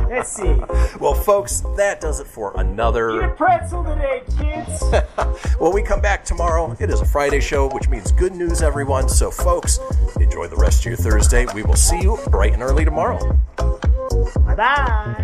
Let's see. Well, folks, that does it for another... Eat a pretzel today, kids! Well, we come back tomorrow. It is a Friday show, which means good news, everyone. So, folks, enjoy the rest of your Thursday. We will see you bright and early tomorrow. Bye-bye.